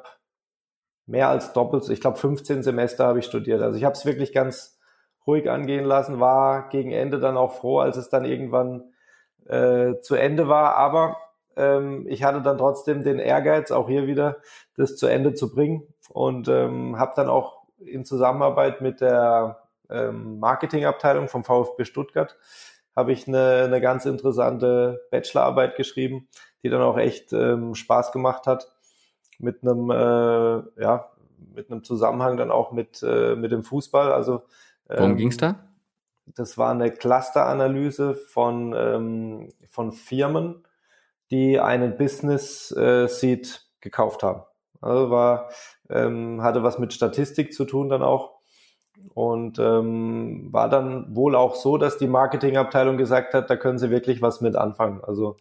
mehr als doppelt, ich glaube, fünfzehn Semester habe ich studiert. Also ich habe es wirklich ganz ruhig angehen lassen, war gegen Ende dann auch froh, als es dann irgendwann äh, zu Ende war. Aber ähm, ich hatte dann trotzdem den Ehrgeiz, auch hier wieder das zu Ende zu bringen, und ähm, habe dann auch in Zusammenarbeit mit der ähm, Marketingabteilung vom VfB Stuttgart habe ich eine, eine ganz interessante Bachelorarbeit geschrieben, die dann auch echt ähm, Spaß gemacht hat, mit einem äh, ja mit einem Zusammenhang dann auch mit äh, mit dem Fußball. Also ähm, worum ging's da? Das war eine Clusteranalyse von ähm, von Firmen, die einen Business äh, Seed gekauft haben. Also war, ähm, hatte was mit Statistik zu tun dann auch, und ähm, war dann wohl auch so, dass die Marketingabteilung gesagt hat, da können sie wirklich was mit anfangen. Also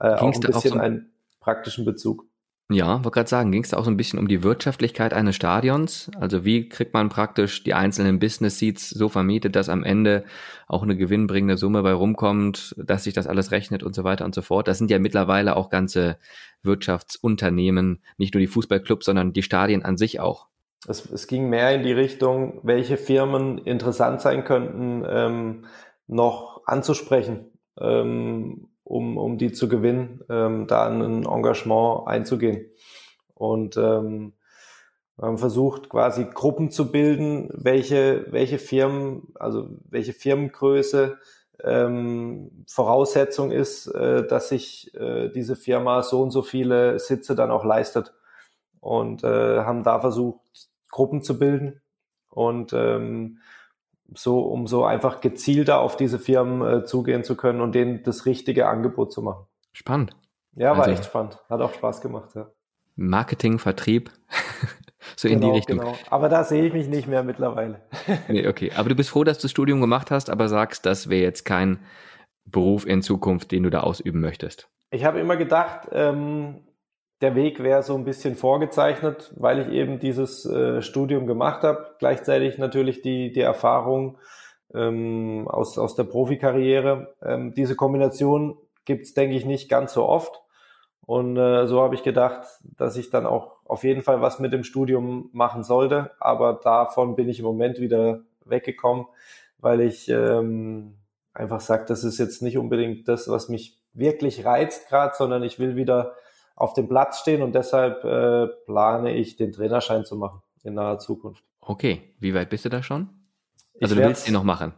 äh, auch ein bisschen so einen praktischen Bezug. Ja, wollte gerade sagen, ging es da auch so ein bisschen um die Wirtschaftlichkeit eines Stadions? Also wie kriegt man praktisch die einzelnen Business Seats so vermietet, dass am Ende auch eine gewinnbringende Summe bei rumkommt, dass sich das alles rechnet und so weiter und so fort. Das sind ja mittlerweile auch ganze Wirtschaftsunternehmen, nicht nur die Fußballclubs, sondern die Stadien an sich auch. Es, es ging mehr in die Richtung, welche Firmen interessant sein könnten, ähm, noch anzusprechen, ähm, Um, um die zu gewinnen, ähm, da ein Engagement einzugehen. Und ähm, wir haben versucht, quasi Gruppen zu bilden, welche, welche Firmen, also welche Firmengröße ähm, Voraussetzung ist, äh, dass sich äh, diese Firma so und so viele Sitze dann auch leistet. Und äh, haben da versucht, Gruppen zu bilden, und ähm, so, um so einfach gezielter auf diese Firmen äh, zugehen zu können und denen das richtige Angebot zu machen. Spannend. Ja, war also echt spannend. Hat auch Spaß gemacht, ja. Marketing, Vertrieb, so genau, in die Richtung. Genau. Aber da sehe ich mich nicht mehr mittlerweile. Nee, okay. Aber du bist froh, dass du das Studium gemacht hast, aber sagst, das wäre jetzt kein Beruf in Zukunft, den du da ausüben möchtest. Ich habe immer gedacht, ähm, der Weg wäre so ein bisschen vorgezeichnet, weil ich eben dieses äh, Studium gemacht habe. Gleichzeitig natürlich die, die Erfahrung ähm, aus, aus der Profikarriere. Ähm, diese Kombination gibt's, denke ich, nicht ganz so oft. Und äh, so habe ich gedacht, dass ich dann auch auf jeden Fall was mit dem Studium machen sollte. Aber davon bin ich im Moment wieder weggekommen, weil ich ähm, einfach sage, das ist jetzt nicht unbedingt das, was mich wirklich reizt gerade, sondern ich will wieder auf dem Platz stehen, und deshalb äh, plane ich, den Trainerschein zu machen in naher Zukunft. Okay, wie weit bist du da schon? Also ich du willst ihn noch machen?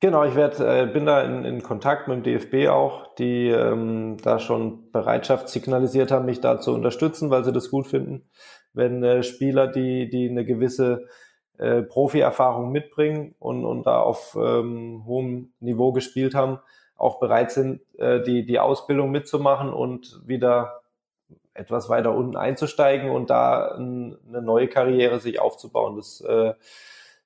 Genau, ich werd, äh, bin da in, in Kontakt mit dem D F B auch, die ähm, da schon Bereitschaft signalisiert haben, mich da zu unterstützen, weil sie das gut finden, wenn äh, Spieler, die, die eine gewisse äh, Profi-Erfahrung mitbringen und, und da auf ähm, hohem Niveau gespielt haben, auch bereit sind, äh, die, die Ausbildung mitzumachen und wieder etwas weiter unten einzusteigen und da eine neue Karriere sich aufzubauen. Das äh,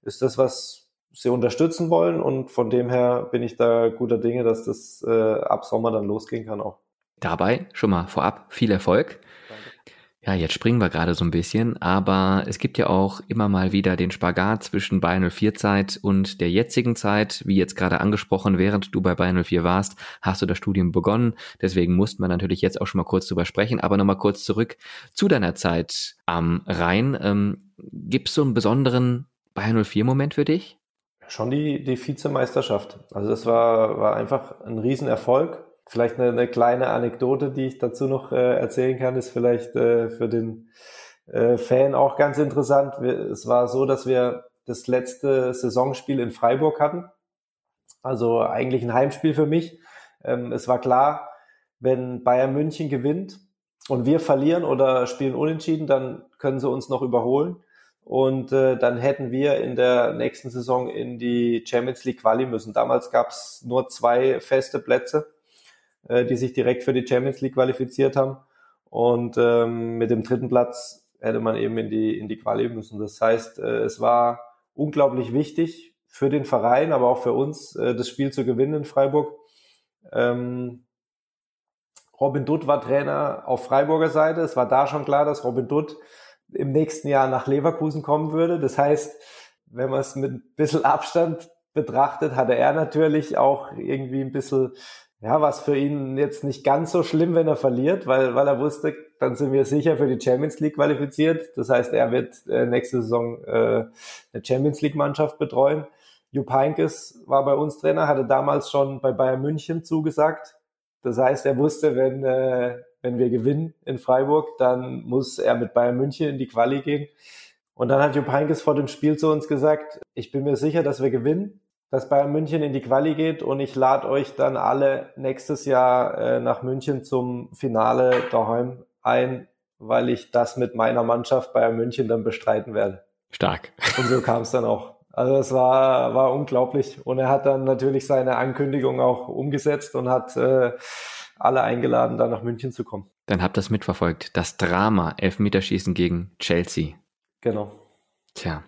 ist das, was sie unterstützen wollen, und von dem her bin ich da guter Dinge, dass das äh, ab Sommer dann losgehen kann auch. Dabei schon mal vorab viel Erfolg. Danke. Ja, jetzt springen wir gerade so ein bisschen, aber es gibt ja auch immer mal wieder den Spagat zwischen Bayern null vier Zeit und der jetzigen Zeit. Wie jetzt gerade angesprochen, während du bei Bayern null vier warst, hast du das Studium begonnen. Deswegen mussten wir natürlich jetzt auch schon mal kurz drüber sprechen, aber nochmal kurz zurück zu deiner Zeit am Rhein. Ähm, gibt es so einen besonderen Bayern null vier-Moment für dich? Schon die, die Vizemeisterschaft. Also das war, war einfach ein Riesenerfolg. Vielleicht eine, eine kleine Anekdote, die ich dazu noch äh, erzählen kann, ist vielleicht äh, für den äh, Fan auch ganz interessant. Wir, es war so, dass wir das letzte Saisonspiel in Freiburg hatten, also eigentlich ein Heimspiel für mich. Ähm, es war klar, wenn Bayern München gewinnt und wir verlieren oder spielen unentschieden, dann können sie uns noch überholen, und äh, dann hätten wir in der nächsten Saison in die Champions League Quali müssen. Damals gab es nur zwei feste Plätze, die sich direkt für die Champions League qualifiziert haben. Und ähm, mit dem dritten Platz hätte man eben in die in die Quali müssen. Das heißt, äh, es war unglaublich wichtig für den Verein, aber auch für uns, äh, das Spiel zu gewinnen in Freiburg. Ähm, Robin Dutt war Trainer auf Freiburger Seite. Es war da schon klar, dass Robin Dutt im nächsten Jahr nach Leverkusen kommen würde. Das heißt, wenn man es mit ein bisschen Abstand betrachtet, hatte er natürlich auch irgendwie ein bisschen, ja, was für ihn jetzt nicht ganz so schlimm, wenn er verliert, weil, weil er wusste, dann sind wir sicher für die Champions League qualifiziert. Das heißt, er wird nächste Saison äh, eine Champions League Mannschaft betreuen. Jupp Heynckes war bei uns Trainer, hatte damals schon bei Bayern München zugesagt. Das heißt, er wusste, wenn, äh, wenn wir gewinnen in Freiburg, dann muss er mit Bayern München in die Quali gehen. Und dann hat Jupp Heynckes vor dem Spiel zu uns gesagt, ich bin mir sicher, dass wir gewinnen, dass Bayern München in die Quali geht und ich lade euch dann alle nächstes Jahr äh, nach München zum Finale daheim ein, weil ich das mit meiner Mannschaft Bayern München dann bestreiten werde. Stark. Und so kam es dann auch. Also es war war unglaublich. Und er hat dann natürlich seine Ankündigung auch umgesetzt und hat äh, alle eingeladen, dann nach München zu kommen. Dann habt ihr das mitverfolgt. Das Drama Elfmeterschießen gegen Chelsea. Genau. Tja.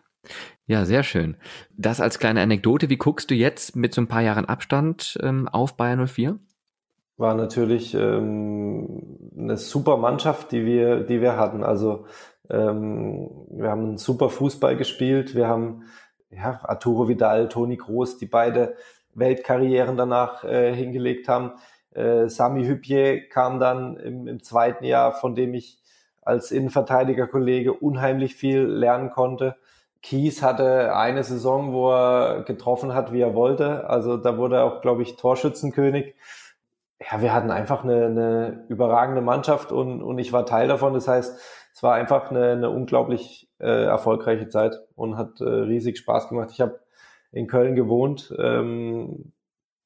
Ja, sehr schön. Das als kleine Anekdote. Wie guckst du jetzt mit so ein paar Jahren Abstand ähm, auf Bayern null vier? War natürlich ähm, eine super Mannschaft, die wir, die wir hatten. Also ähm, wir haben einen super Fußball gespielt. Wir haben ja, Arturo Vidal, Toni Kroos, die beide Weltkarrieren danach äh, hingelegt haben. Äh, Sami Hübje kam dann im, im zweiten Jahr, von dem ich als Innenverteidigerkollege unheimlich viel lernen konnte. Kies hatte eine Saison, wo er getroffen hat, wie er wollte. Also da wurde er auch, glaube ich, Torschützenkönig. Ja, wir hatten einfach eine, eine überragende Mannschaft und, und ich war Teil davon. Das heißt, es war einfach eine, eine unglaublich äh, erfolgreiche Zeit und hat äh, riesig Spaß gemacht. Ich habe in Köln gewohnt, ähm,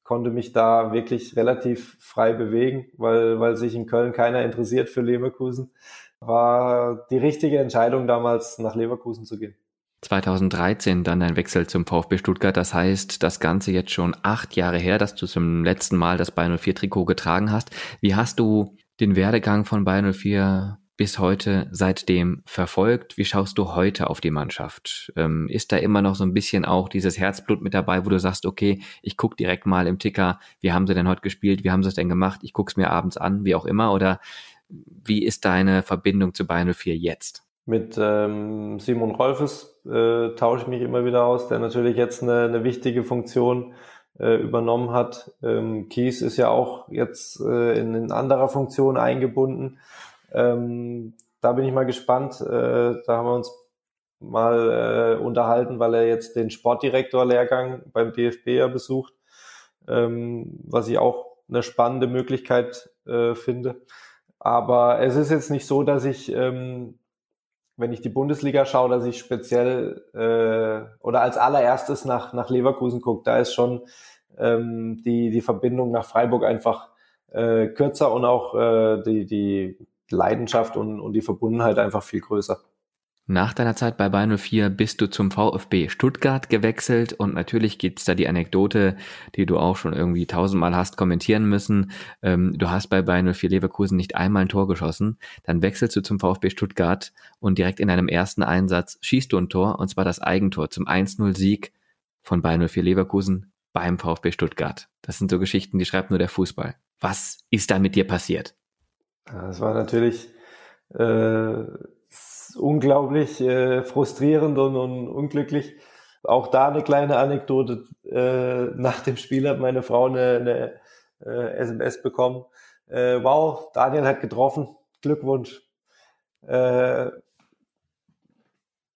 konnte mich da wirklich relativ frei bewegen, weil, weil sich in Köln keiner interessiert für Leverkusen. War die richtige Entscheidung, damals nach Leverkusen zu gehen. zweitausenddreizehn dann ein Wechsel zum VfB Stuttgart, das heißt, das Ganze jetzt schon acht Jahre her, dass du zum letzten Mal das Bayern null vier Trikot getragen hast. Wie hast du den Werdegang von Bayern null vier bis heute seitdem verfolgt? Wie schaust du heute auf die Mannschaft? Ähm, ist da immer noch so ein bisschen auch dieses Herzblut mit dabei, wo du sagst, okay, ich gucke direkt mal im Ticker, wie haben sie denn heute gespielt, wie haben sie es denn gemacht, ich gucke es mir abends an, wie auch immer, oder wie ist deine Verbindung zu Bayern null vier jetzt? Mit ähm, Simon Rolfes äh, tausche ich mich immer wieder aus, der natürlich jetzt eine, eine wichtige Funktion äh, übernommen hat. Ähm, Kies ist ja auch jetzt äh, in, in anderer Funktion eingebunden. Ähm, da bin ich mal gespannt. Äh, da haben wir uns mal äh, unterhalten, weil er jetzt den Sportdirektor-Lehrgang beim D F B ja besucht, ähm, was ich auch eine spannende Möglichkeit äh, finde. Aber es ist jetzt nicht so, dass ich... Ähm, wenn ich die Bundesliga schaue, dass ich speziell äh, oder als allererstes nach nach Leverkusen gucke, da ist schon ähm, die die Verbindung nach Freiburg einfach äh, kürzer und auch äh, die die Leidenschaft und und die Verbundenheit einfach viel größer. Nach deiner Zeit bei Bayern null vier bist du zum VfB Stuttgart gewechselt und natürlich gibt's da die Anekdote, die du auch schon irgendwie tausendmal hast kommentieren müssen. Ähm, du hast bei Bayern null vier Leverkusen nicht einmal ein Tor geschossen. Dann wechselst du zum VfB Stuttgart und direkt in deinem ersten Einsatz schießt du ein Tor, und zwar das Eigentor zum eins null Sieg von Bayern null vier Leverkusen beim VfB Stuttgart. Das sind so Geschichten, die schreibt nur der Fußball. Was ist da mit dir passiert? Das war natürlich... Äh unglaublich äh, frustrierend und, und unglücklich. Auch da eine kleine Anekdote. Äh, nach dem Spiel hat meine Frau eine, eine äh, S M S bekommen. Äh, wow, Daniel hat getroffen. Glückwunsch. Äh,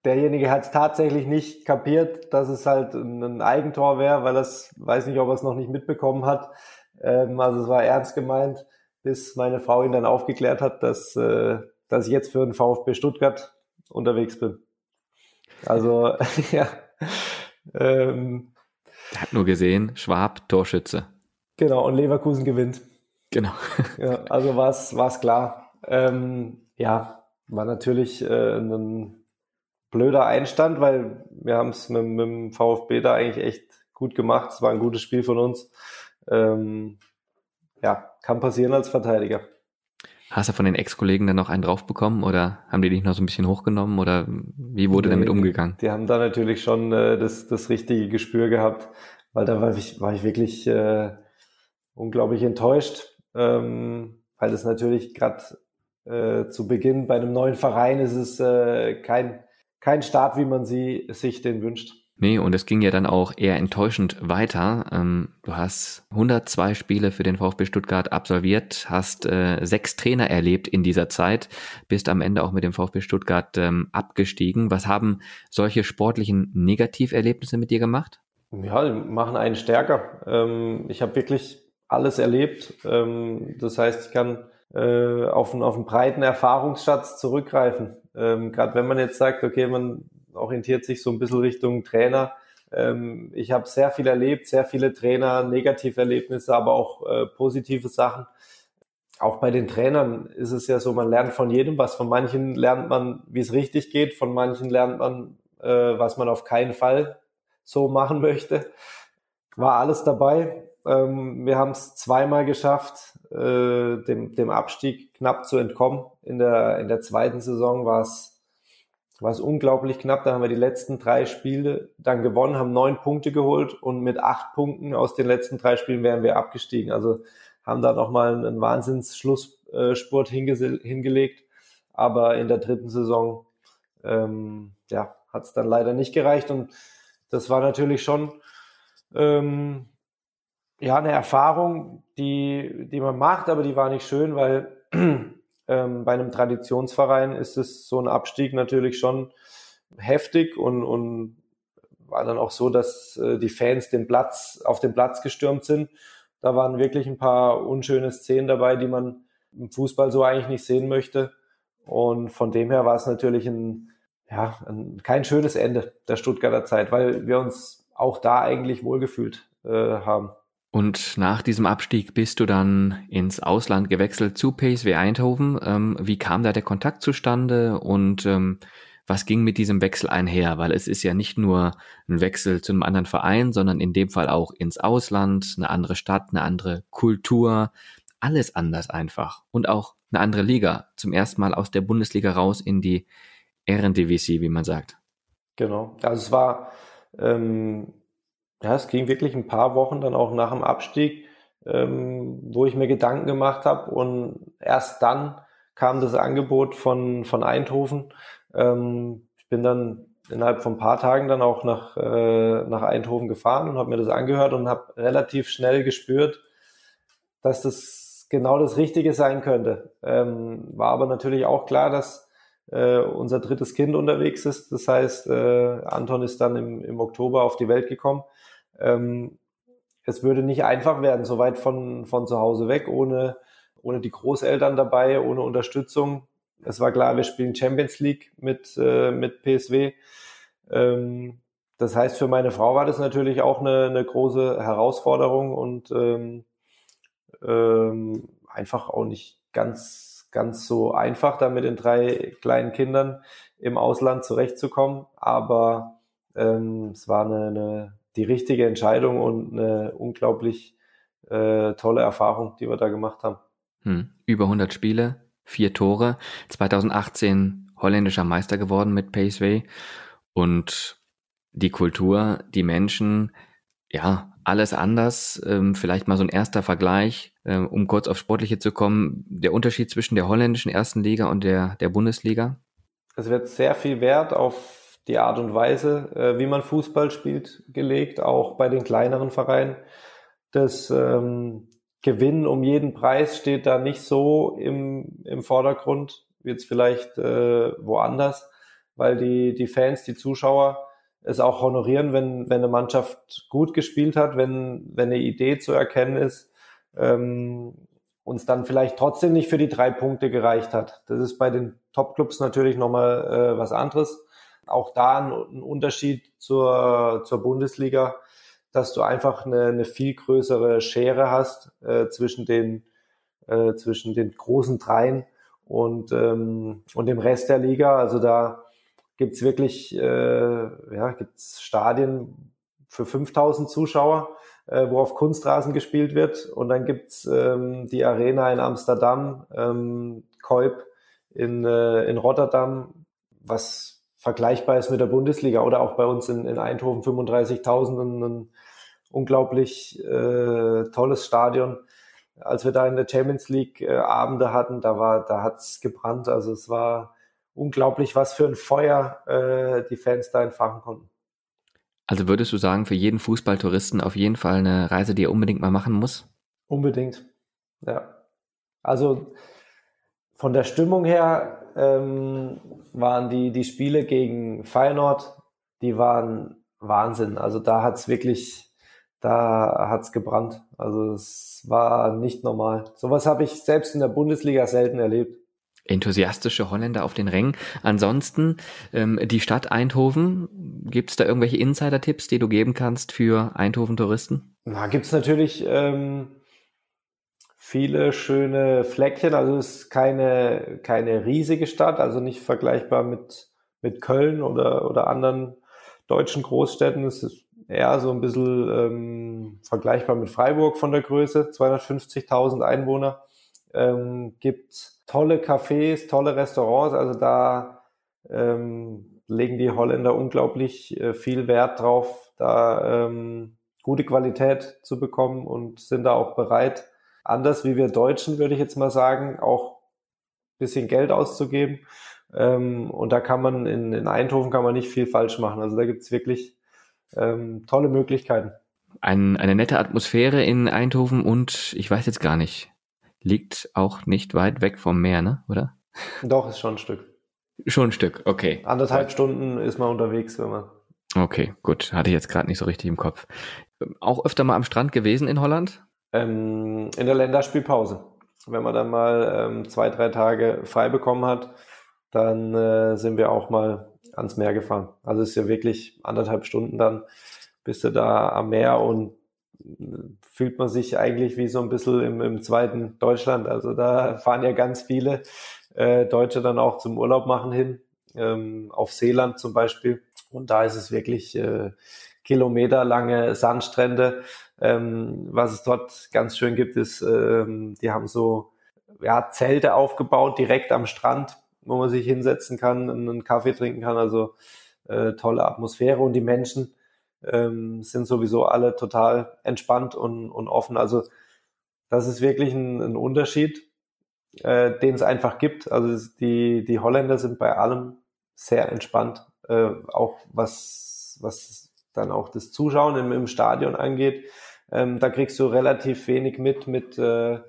derjenige hat es tatsächlich nicht kapiert, dass es halt ein, ein Eigentor wäre, weil das, weiß nicht, ob er es noch nicht mitbekommen hat. Ähm, also es war ernst gemeint, bis meine Frau ihn dann aufgeklärt hat, dass... Äh, dass ich jetzt für den VfB Stuttgart unterwegs bin. Also, ja. Ähm, Der hat nur gesehen, Schwab, Torschütze. Genau, und Leverkusen gewinnt. Genau. Ja, also war es klar. Ähm, ja, war natürlich äh, ein blöder Einstand, weil wir haben es mit, mit dem VfB da eigentlich echt gut gemacht. Es war ein gutes Spiel von uns. Ähm, ja, kann passieren als Verteidiger. Hast du von den Ex-Kollegen dann noch einen drauf bekommen oder haben die dich noch so ein bisschen hochgenommen oder wie wurde nee, damit umgegangen? Die haben da natürlich schon äh, das, das richtige Gespür gehabt, weil da war ich, war ich wirklich äh, unglaublich enttäuscht, ähm, weil das natürlich gerade äh, zu Beginn bei einem neuen Verein ist es äh, kein, kein Start, wie man sie, sich den wünscht. Nee, und es ging ja dann auch eher enttäuschend weiter. Ähm, du hast hundertzwei Spiele für den VfB Stuttgart absolviert, hast äh, sechs Trainer erlebt in dieser Zeit, bist am Ende auch mit dem VfB Stuttgart ähm, abgestiegen. Was haben solche sportlichen Negativerlebnisse mit dir gemacht? Ja, die machen einen stärker. Ähm, ich habe wirklich alles erlebt. Ähm, das heißt, ich kann äh, auf, einen, auf einen breiten Erfahrungsschatz zurückgreifen. Ähm, Gerade wenn man jetzt sagt, okay, man orientiert sich so ein bisschen Richtung Trainer. Ähm, ich habe sehr viel erlebt, sehr viele Trainer, Negativerlebnisse, aber auch äh, positive Sachen. Auch bei den Trainern ist es ja so, man lernt von jedem was. Von manchen lernt man, wie es richtig geht. Von manchen lernt man, äh, was man auf keinen Fall so machen möchte. War alles dabei. Ähm, wir haben es zweimal geschafft, äh, dem, dem Abstieg knapp zu entkommen. In der, in der zweiten Saison war es war es unglaublich knapp. Da haben wir die letzten drei Spiele dann gewonnen, haben neun Punkte geholt und mit acht Punkten aus den letzten drei Spielen wären wir abgestiegen. Also haben da nochmal einen Wahnsinns-Schlussspurt hinge- hingelegt. Aber in der dritten Saison ähm, ja, hat es dann leider nicht gereicht. Und das war natürlich schon ähm, ja, eine Erfahrung, die, die man macht, aber die war nicht schön, weil Ähm, bei einem Traditionsverein ist es so ein Abstieg natürlich schon heftig und, und war dann auch so, dass äh, die Fans den Platz, auf den Platz gestürmt sind. Da waren wirklich ein paar unschöne Szenen dabei, die man im Fußball so eigentlich nicht sehen möchte. Und von dem her war es natürlich ein, ja, ein, kein schönes Ende der Stuttgarter Zeit, weil wir uns auch da eigentlich wohlgefühlt äh, haben. Und nach diesem Abstieg bist du dann ins Ausland gewechselt zu P S V Eindhoven. Ähm, wie kam da der Kontakt zustande und ähm, was ging mit diesem Wechsel einher? Weil es ist ja nicht nur ein Wechsel zu einem anderen Verein, sondern in dem Fall auch ins Ausland, eine andere Stadt, eine andere Kultur, alles anders einfach. Und auch eine andere Liga, zum ersten Mal aus der Bundesliga raus in die Eredivisie, wie man sagt. Genau, also es war... Ähm Ja, es ging wirklich ein paar Wochen dann auch nach dem Abstieg, ähm, wo ich mir Gedanken gemacht habe und erst dann kam das Angebot von von Eindhoven. Ähm, ich bin dann innerhalb von ein paar Tagen dann auch nach äh, nach Eindhoven gefahren und habe mir das angehört und habe relativ schnell gespürt, dass das genau das Richtige sein könnte. Ähm, war aber natürlich auch klar, dass äh, unser drittes Kind unterwegs ist. Das heißt, äh, Anton ist dann im, im Oktober auf die Welt gekommen. Ähm, es würde nicht einfach werden, so weit von, von zu Hause weg, ohne, ohne die Großeltern dabei, ohne Unterstützung. Es war klar, wir spielen Champions League mit, äh, mit P S V. Ähm, das heißt, für meine Frau war das natürlich auch eine, eine große Herausforderung und ähm, ähm, einfach auch nicht ganz, ganz so einfach, da mit den drei kleinen Kindern im Ausland zurechtzukommen. Aber ähm, es war eine, eine die richtige Entscheidung und eine unglaublich äh, tolle Erfahrung, die wir da gemacht haben. Hm. Über hundert Spiele, vier Tore, zweitausendachtzehn holländischer Meister geworden mit P S V und die Kultur, die Menschen, ja, alles anders. Ähm, vielleicht mal so ein erster Vergleich, ähm, um kurz auf Sportliche zu kommen. Der Unterschied zwischen der holländischen ersten Liga und der, der Bundesliga? Es wird sehr viel Wert auf die Art und Weise, wie man Fußball spielt, gelegt, auch bei den kleineren Vereinen. Das ähm, Gewinnen um jeden Preis steht da nicht so im, im Vordergrund, jetzt vielleicht äh, woanders, weil die, die Fans, die Zuschauer es auch honorieren, wenn, wenn eine Mannschaft gut gespielt hat, wenn, wenn eine Idee zu erkennen ist, ähm, uns dann vielleicht trotzdem nicht für die drei Punkte gereicht hat. Das ist bei den Top-Clubs natürlich nochmal äh, was anderes. Auch da ein Unterschied zur, zur Bundesliga, dass du einfach eine, eine viel größere Schere hast äh, zwischen den, äh, zwischen den großen Dreien und, ähm, und dem Rest der Liga. Also da gibt's wirklich, äh, ja, gibt's Stadien für fünftausend Zuschauer, äh, wo auf Kunstrasen gespielt wird. Und dann gibt's ähm, die Arena in Amsterdam, ähm, Kuip in, äh, in Rotterdam, was vergleichbar ist mit der Bundesliga oder auch bei uns in, in Eindhoven fünfunddreißigtausend, ein unglaublich äh, tolles Stadion. Als wir da in der Champions League äh, Abende hatten, da war, da hat's gebrannt. Also es war unglaublich, was für ein Feuer äh, die Fans da entfachen konnten. Also würdest du sagen, für jeden Fußballtouristen auf jeden Fall eine Reise, die er unbedingt mal machen muss? Unbedingt, ja. Also von der Stimmung her ähm, waren die, die Spiele gegen Feyenoord, die waren Wahnsinn. Also da hat es wirklich, da hat es gebrannt. Also es war nicht normal. Sowas habe ich selbst in der Bundesliga selten erlebt. Enthusiastische Holländer auf den Rängen. Ansonsten ähm, die Stadt Eindhoven. Gibt es da irgendwelche Insider-Tipps, die du geben kannst für Eindhoven-Touristen? Na, gibt es natürlich ähm, viele schöne Fleckchen. Also es ist keine, keine riesige Stadt, also nicht vergleichbar mit, mit Köln oder, oder anderen deutschen Großstädten. Es ist eher so ein bisschen ähm, vergleichbar mit Freiburg von der Größe, zweihundertfünfzigtausend Einwohner. Ähm, gibt tolle Cafés, tolle Restaurants, also da ähm, legen die Holländer unglaublich äh, viel Wert drauf, da ähm, gute Qualität zu bekommen und sind da auch bereit, anders wie wir Deutschen, würde ich jetzt mal sagen, auch ein bisschen Geld auszugeben. Ähm, und da kann man, in, in Eindhoven kann man nicht viel falsch machen, also da gibt es wirklich ähm, tolle Möglichkeiten. Ein, eine nette Atmosphäre in Eindhoven und ich weiß jetzt gar nicht, liegt auch nicht weit weg vom Meer, ne? Oder? Doch, ist schon ein Stück. Schon ein Stück, okay. Anderthalb Stunden ist man unterwegs, wenn man... Okay, gut. Hatte ich jetzt gerade nicht so richtig im Kopf. Auch öfter mal am Strand gewesen in Holland? Ähm, in der Länderspielpause. Wenn man dann mal ähm, zwei, drei Tage frei bekommen hat, dann äh, sind wir auch mal ans Meer gefahren. Also ist ja wirklich anderthalb Stunden, dann bist du da am Meer und fühlt man sich eigentlich wie so ein bisschen im, im zweiten Deutschland. Also da fahren ja ganz viele äh, Deutsche dann auch zum Urlaub machen hin, ähm, auf Seeland zum Beispiel. Und da ist es wirklich äh, kilometerlange Sandstrände. Ähm, was es dort ganz schön gibt, ist, ähm, die haben so ja, Zelte aufgebaut, direkt am Strand, wo man sich hinsetzen kann und einen Kaffee trinken kann. Also äh, tolle Atmosphäre und die Menschen Ähm, sind sowieso alle total entspannt und, und offen. Also das ist wirklich ein, ein Unterschied, äh, den es einfach gibt. Also die, die Holländer sind bei allem sehr entspannt, äh, auch was, was dann auch das Zuschauen im, im Stadion angeht. Ähm, da kriegst du relativ wenig mit, mit äh,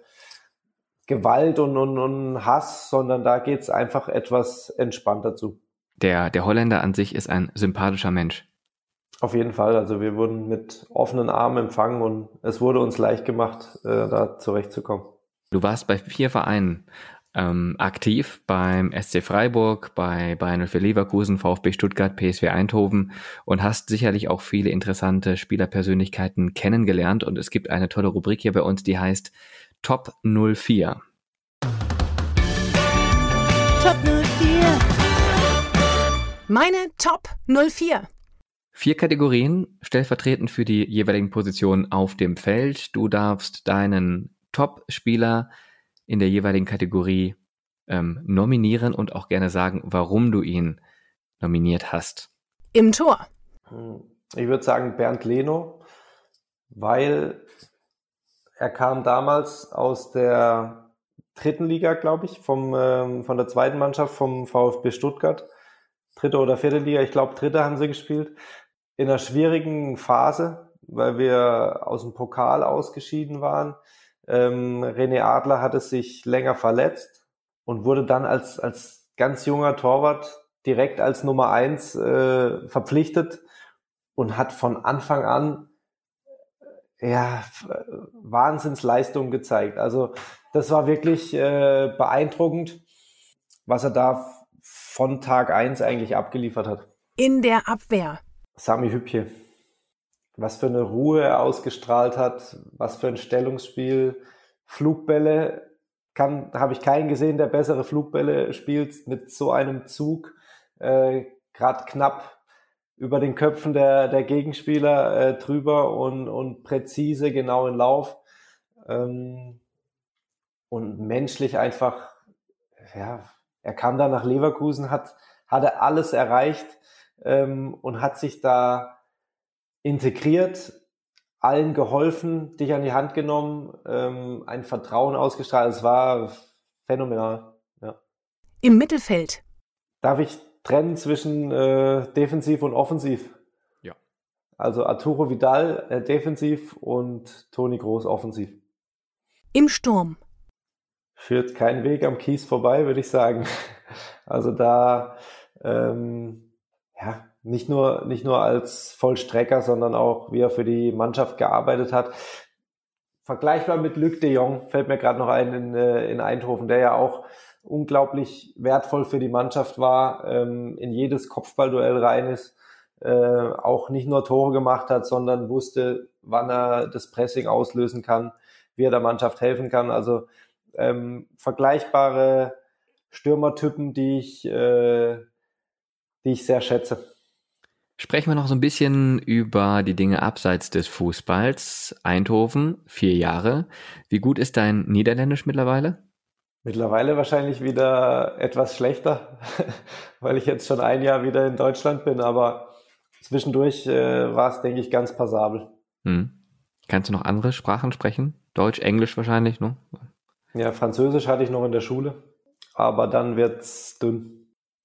Gewalt und, und, und Hass, sondern da geht es einfach etwas entspannter zu. Der, der Holländer an sich ist ein sympathischer Mensch. Auf jeden Fall, also wir wurden mit offenen Armen empfangen und es wurde uns leicht gemacht, äh, da zurechtzukommen. Du warst bei vier Vereinen ähm, aktiv, beim S C Freiburg, bei Bayern null vier Leverkusen, VfB Stuttgart, P S V Eindhoven und hast sicherlich auch viele interessante Spielerpersönlichkeiten kennengelernt und es gibt eine tolle Rubrik hier bei uns, die heißt Top null vier. Top null vier. Meine Top null vier. Vier Kategorien, stellvertretend für die jeweiligen Positionen auf dem Feld. Du darfst deinen Top-Spieler in der jeweiligen Kategorie ähm, nominieren und auch gerne sagen, warum du ihn nominiert hast. Im Tor. Ich würde sagen Bernd Leno, weil er kam damals aus der dritten Liga, glaube ich, vom, ähm, von der zweiten Mannschaft vom VfB Stuttgart. Dritte oder vierte Liga, ich glaube dritte haben sie gespielt. In einer schwierigen Phase, weil wir aus dem Pokal ausgeschieden waren. Ähm, René Adler hatte sich länger verletzt und wurde dann als als ganz junger Torwart direkt als Nummer eins äh, verpflichtet und hat von Anfang an ja Wahnsinnsleistung gezeigt. Also das war wirklich äh, beeindruckend, was er da von Tag eins eigentlich abgeliefert hat. In der Abwehr. Sami Hübje. Was für eine Ruhe er ausgestrahlt hat, was für ein Stellungsspiel. Flugbälle, kann, habe ich keinen gesehen, der bessere Flugbälle spielt mit so einem Zug, äh, gerade knapp über den Köpfen der, der Gegenspieler äh, drüber und, und präzise, genau in Lauf. Ähm, und menschlich einfach, ja, er kam da nach Leverkusen, hat, hatte alles erreicht ähm, und hat sich da integriert, allen geholfen, dich an die Hand genommen, ähm, ein Vertrauen ausgestrahlt. Es war phänomenal. Ja. Im Mittelfeld. Darf ich trennen zwischen äh, defensiv und offensiv? Ja. Also Arturo Vidal äh, defensiv und Toni Kroos offensiv. Im Sturm. Führt kein Weg am Kies vorbei, würde ich sagen. Also da ähm, ja, nicht nur, nicht nur als Vollstrecker, sondern auch, wie er für die Mannschaft gearbeitet hat. Vergleichbar mit Luc de Jong, fällt mir gerade noch ein in, in Eindhoven, der ja auch unglaublich wertvoll für die Mannschaft war, ähm, in jedes Kopfballduell rein ist, äh, auch nicht nur Tore gemacht hat, sondern wusste, wann er das Pressing auslösen kann, wie er der Mannschaft helfen kann. Also ähm, vergleichbare Stürmertypen, die ich, äh, die ich sehr schätze. Sprechen wir noch so ein bisschen über die Dinge abseits des Fußballs. Eindhoven, vier Jahre. Wie gut ist dein Niederländisch mittlerweile? Mittlerweile wahrscheinlich wieder etwas schlechter, weil ich jetzt schon ein Jahr wieder in Deutschland bin, aber zwischendurch äh, war es, denke ich, ganz passabel. Hm. Kannst du noch andere Sprachen sprechen? Deutsch, Englisch wahrscheinlich, ne? Ja, Französisch hatte ich noch in der Schule, aber dann wird's dünn.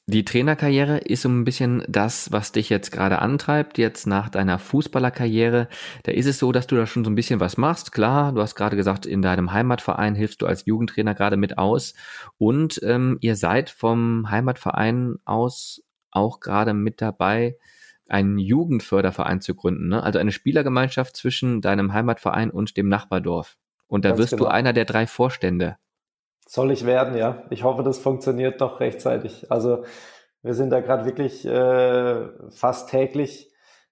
Die Trainerkarriere ist so ein bisschen das, was dich jetzt gerade antreibt, jetzt nach deiner Fußballerkarriere. Da ist es so, dass du da schon so ein bisschen was machst. Klar, du hast gerade gesagt, in deinem Heimatverein hilfst du als Jugendtrainer gerade mit aus. Und ähm, ihr seid vom Heimatverein aus auch gerade mit dabei, einen Jugendförderverein zu gründen, ne? Also eine Spielergemeinschaft zwischen deinem Heimatverein und dem Nachbardorf. Und da Ganz wirst genau. du einer der drei Vorstände. Soll ich werden, ja. Ich hoffe, das funktioniert noch rechtzeitig. Also wir sind da gerade wirklich äh, fast täglich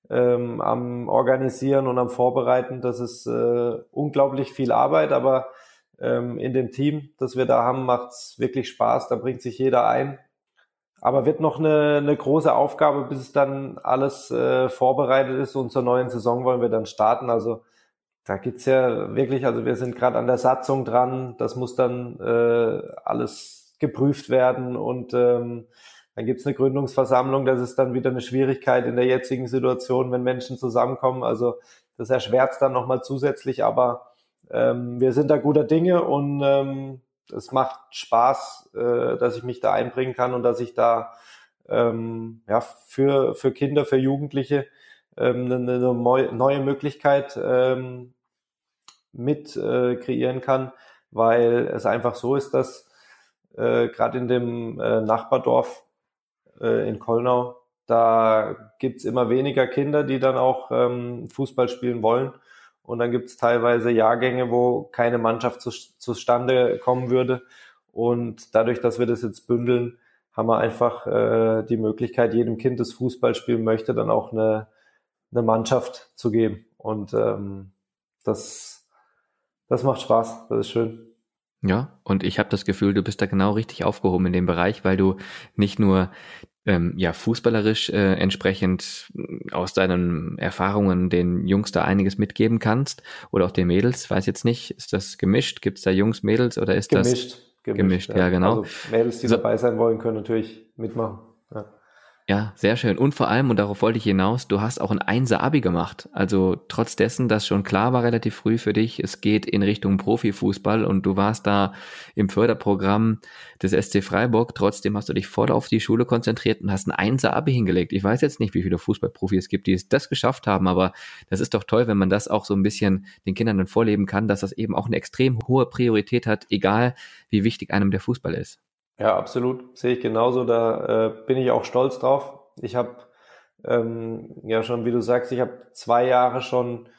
ähm, am Organisieren und am Vorbereiten. Das ist äh, unglaublich viel Arbeit, aber ähm, in dem Team, das wir da haben, macht's wirklich Spaß. Da bringt sich jeder ein. Aber wird noch eine, eine große Aufgabe, bis es dann alles äh, vorbereitet ist. Und zur neuen Saison wollen wir dann starten. Also da gibt's ja wirklich, also wir sind gerade an der Satzung dran, das muss dann äh, alles geprüft werden und ähm, dann gibt's eine Gründungsversammlung, das ist dann wieder eine Schwierigkeit in der jetzigen Situation, wenn Menschen zusammenkommen, also das erschwert's dann nochmal zusätzlich, aber ähm, wir sind da guter Dinge und ähm, es macht Spaß, äh, dass ich mich da einbringen kann und dass ich da ähm, ja für für Kinder, für Jugendliche ähm, eine neue Möglichkeit ähm, mit äh, kreieren kann, weil es einfach so ist, dass äh, gerade in dem äh, Nachbardorf äh, in Kollnau, da gibt's immer weniger Kinder, die dann auch ähm, Fußball spielen wollen und dann gibt's teilweise Jahrgänge, wo keine Mannschaft zu, zustande kommen würde und dadurch, dass wir das jetzt bündeln, haben wir einfach äh, die Möglichkeit, jedem Kind, das Fußball spielen möchte, dann auch eine, eine Mannschaft zu geben und ähm, das Das macht Spaß, das ist schön. Ja, und ich habe das Gefühl, du bist da genau richtig aufgehoben in dem Bereich, weil du nicht nur ähm, ja fußballerisch äh, entsprechend aus deinen Erfahrungen den Jungs da einiges mitgeben kannst oder auch den Mädels, weiß jetzt nicht, ist das gemischt? Gibt es da Jungs, Mädels oder ist gemischt, das gemischt? Gemischt, ja, ja genau. Also Mädels, die so dabei sein wollen, können natürlich mitmachen. Ja. Ja, sehr schön. Und vor allem, und darauf wollte ich hinaus, du hast auch ein Einser-Abi gemacht. Also trotz dessen, dass schon klar war relativ früh für dich, es geht in Richtung Profifußball und du warst da im Förderprogramm des S C Freiburg. Trotzdem hast du dich voll auf die Schule konzentriert und hast ein Einser-Abi hingelegt. Ich weiß jetzt nicht, wie viele Fußballprofis es gibt, die das geschafft haben, aber das ist doch toll, wenn man das auch so ein bisschen den Kindern dann vorleben kann, dass das eben auch eine extrem hohe Priorität hat, egal wie wichtig einem der Fußball ist. Ja, absolut. Sehe ich genauso. Da äh, bin ich auch stolz drauf. Ich habe, ähm, ja schon, wie du sagst, ich habe zwei Jahre schon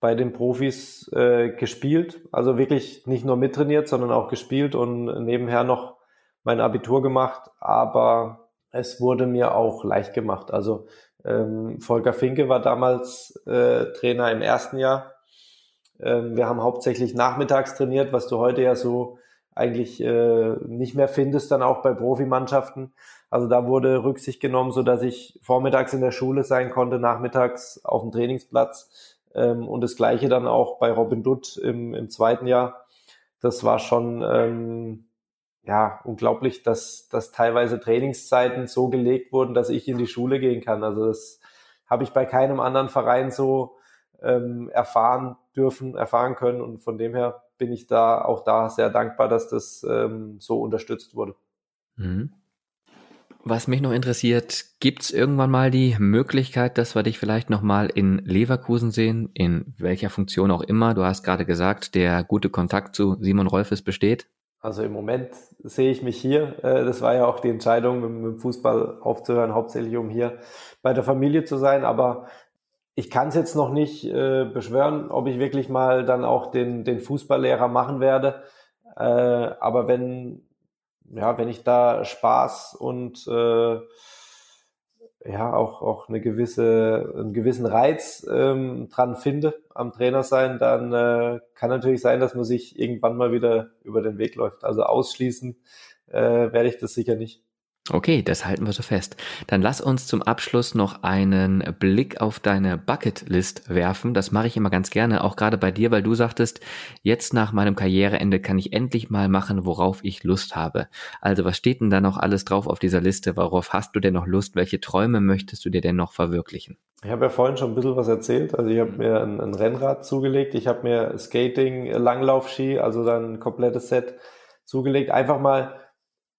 bei den Profis äh, gespielt. Also wirklich nicht nur mittrainiert, sondern auch gespielt und nebenher noch mein Abitur gemacht. Aber es wurde mir auch leicht gemacht. Also ähm, Volker Finke war damals äh, Trainer im ersten Jahr. Ähm, wir haben hauptsächlich nachmittags trainiert, was du heute ja so eigentlich äh, nicht mehr findest, dann auch bei Profimannschaften. Also da wurde Rücksicht genommen, so dass ich vormittags in der Schule sein konnte, nachmittags auf dem Trainingsplatz ähm, und das Gleiche dann auch bei Robin Dutt im, im zweiten Jahr. Das war schon ähm, ja unglaublich, dass, dass teilweise Trainingszeiten so gelegt wurden, dass ich in die Schule gehen kann. Also das habe ich bei keinem anderen Verein so ähm, erfahren dürfen, erfahren können und von dem her bin ich da auch da sehr dankbar, dass das ähm, so unterstützt wurde. Mhm. Was mich noch interessiert, gibt es irgendwann mal die Möglichkeit, dass wir dich vielleicht nochmal in Leverkusen sehen, in welcher Funktion auch immer? Du hast gerade gesagt, der gute Kontakt zu Simon Rolfes besteht. Also im Moment sehe ich mich hier. Das war ja auch die Entscheidung, mit dem Fußball aufzuhören, hauptsächlich um hier bei der Familie zu sein. Aber ich kann es jetzt noch nicht beschwören, ob ich wirklich mal dann auch den, den Fußballlehrer machen werde. Aber wenn... Ja, wenn ich da Spaß und äh, ja auch auch eine gewisse einen gewissen Reiz ähm, dran finde am Trainer sein, dann äh, kann natürlich sein, dass man sich irgendwann mal wieder über den Weg läuft. Also ausschließen äh, werde ich das sicher nicht. Okay, das halten wir so fest. Dann lass uns zum Abschluss noch einen Blick auf deine Bucketlist werfen. Das mache ich immer ganz gerne, auch gerade bei dir, weil du sagtest, jetzt nach meinem Karriereende kann ich endlich mal machen, worauf ich Lust habe. Also was steht denn da noch alles drauf auf dieser Liste? Worauf hast du denn noch Lust? Welche Träume möchtest du dir denn noch verwirklichen? Ich habe ja vorhin schon ein bisschen was erzählt. Also ich habe mir ein, ein Rennrad zugelegt. Ich habe mir Skating, Langlaufski, also dann ein komplettes Set zugelegt. Einfach mal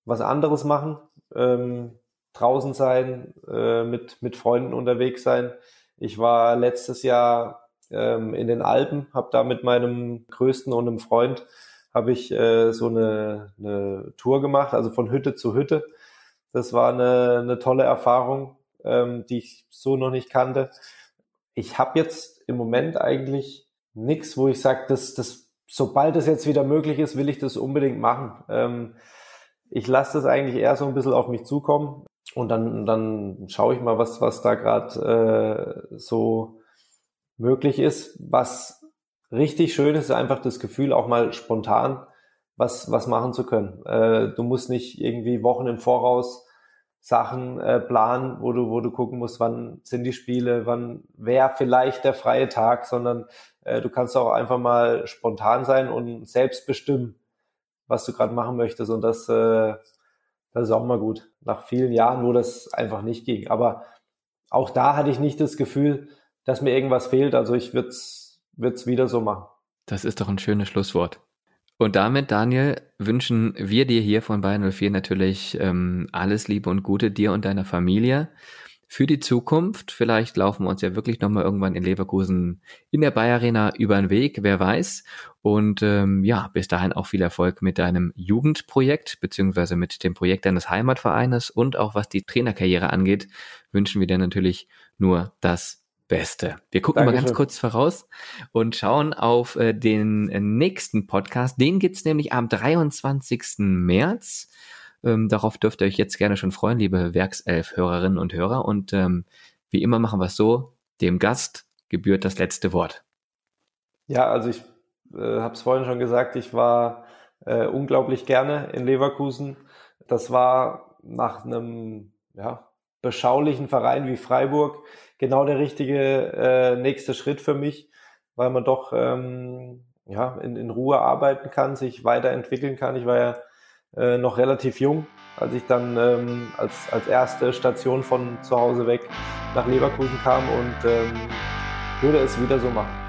was anderes machen. Ähm, draußen sein, äh, mit mit Freunden unterwegs sein. Ich war letztes Jahr ähm, in den Alpen, habe da mit meinem Größten und einem Freund habe ich äh, so eine, eine Tour gemacht, also von Hütte zu Hütte. Das war eine, eine tolle Erfahrung, ähm, die ich so noch nicht kannte. Ich habe jetzt im Moment eigentlich nichts, wo ich sage, das, das, sobald es jetzt wieder möglich ist, will ich das unbedingt machen. Ähm, Ich lasse das eigentlich eher so ein bisschen auf mich zukommen und dann, dann schaue ich mal, was, was da gerade äh, so möglich ist. Was richtig schön ist, ist einfach das Gefühl, auch mal spontan was, was machen zu können. Äh, du musst nicht irgendwie Wochen im Voraus Sachen äh, planen, wo du, wo du gucken musst, wann sind die Spiele, wann wäre vielleicht der freie Tag, sondern äh, du kannst auch einfach mal spontan sein und selbst bestimmen, was du gerade machen möchtest, und das, äh, das ist auch mal gut. Nach vielen Jahren, wo das einfach nicht ging. Aber auch da hatte ich nicht das Gefühl, dass mir irgendwas fehlt. Also ich würde es wieder so machen. Das ist doch ein schönes Schlusswort. Und damit, Daniel, wünschen wir dir hier von Bayern null vier natürlich ähm, alles Liebe und Gute dir und deiner Familie für die Zukunft. Vielleicht laufen wir uns ja wirklich nochmal irgendwann in Leverkusen in der BayArena über den Weg, wer weiß. Und ähm, ja, bis dahin auch viel Erfolg mit deinem Jugendprojekt, beziehungsweise mit dem Projekt deines Heimatvereines, und auch was die Trainerkarriere angeht, wünschen wir dir natürlich nur das Beste. Wir gucken Dankeschön. Mal ganz kurz voraus und schauen auf äh, den nächsten Podcast. Den gibt's nämlich am dreiundzwanzigsten März. Ähm, darauf dürft ihr euch jetzt gerne schon freuen, liebe Werkself-Hörerinnen und Hörer. Und ähm, wie immer machen wir es so, dem Gast gebührt das letzte Wort. Ja, also ich äh, habe es vorhin schon gesagt, ich war äh, unglaublich gerne in Leverkusen. Das war nach einem ja, beschaulichen Verein wie Freiburg genau der richtige äh, nächste Schritt für mich, weil man doch ähm, ja, in, in Ruhe arbeiten kann, sich weiterentwickeln kann. Ich war ja Äh, noch relativ jung, als ich dann ähm, als, als erste Station von zu Hause weg nach Leverkusen kam, und ähm, würde es wieder so machen.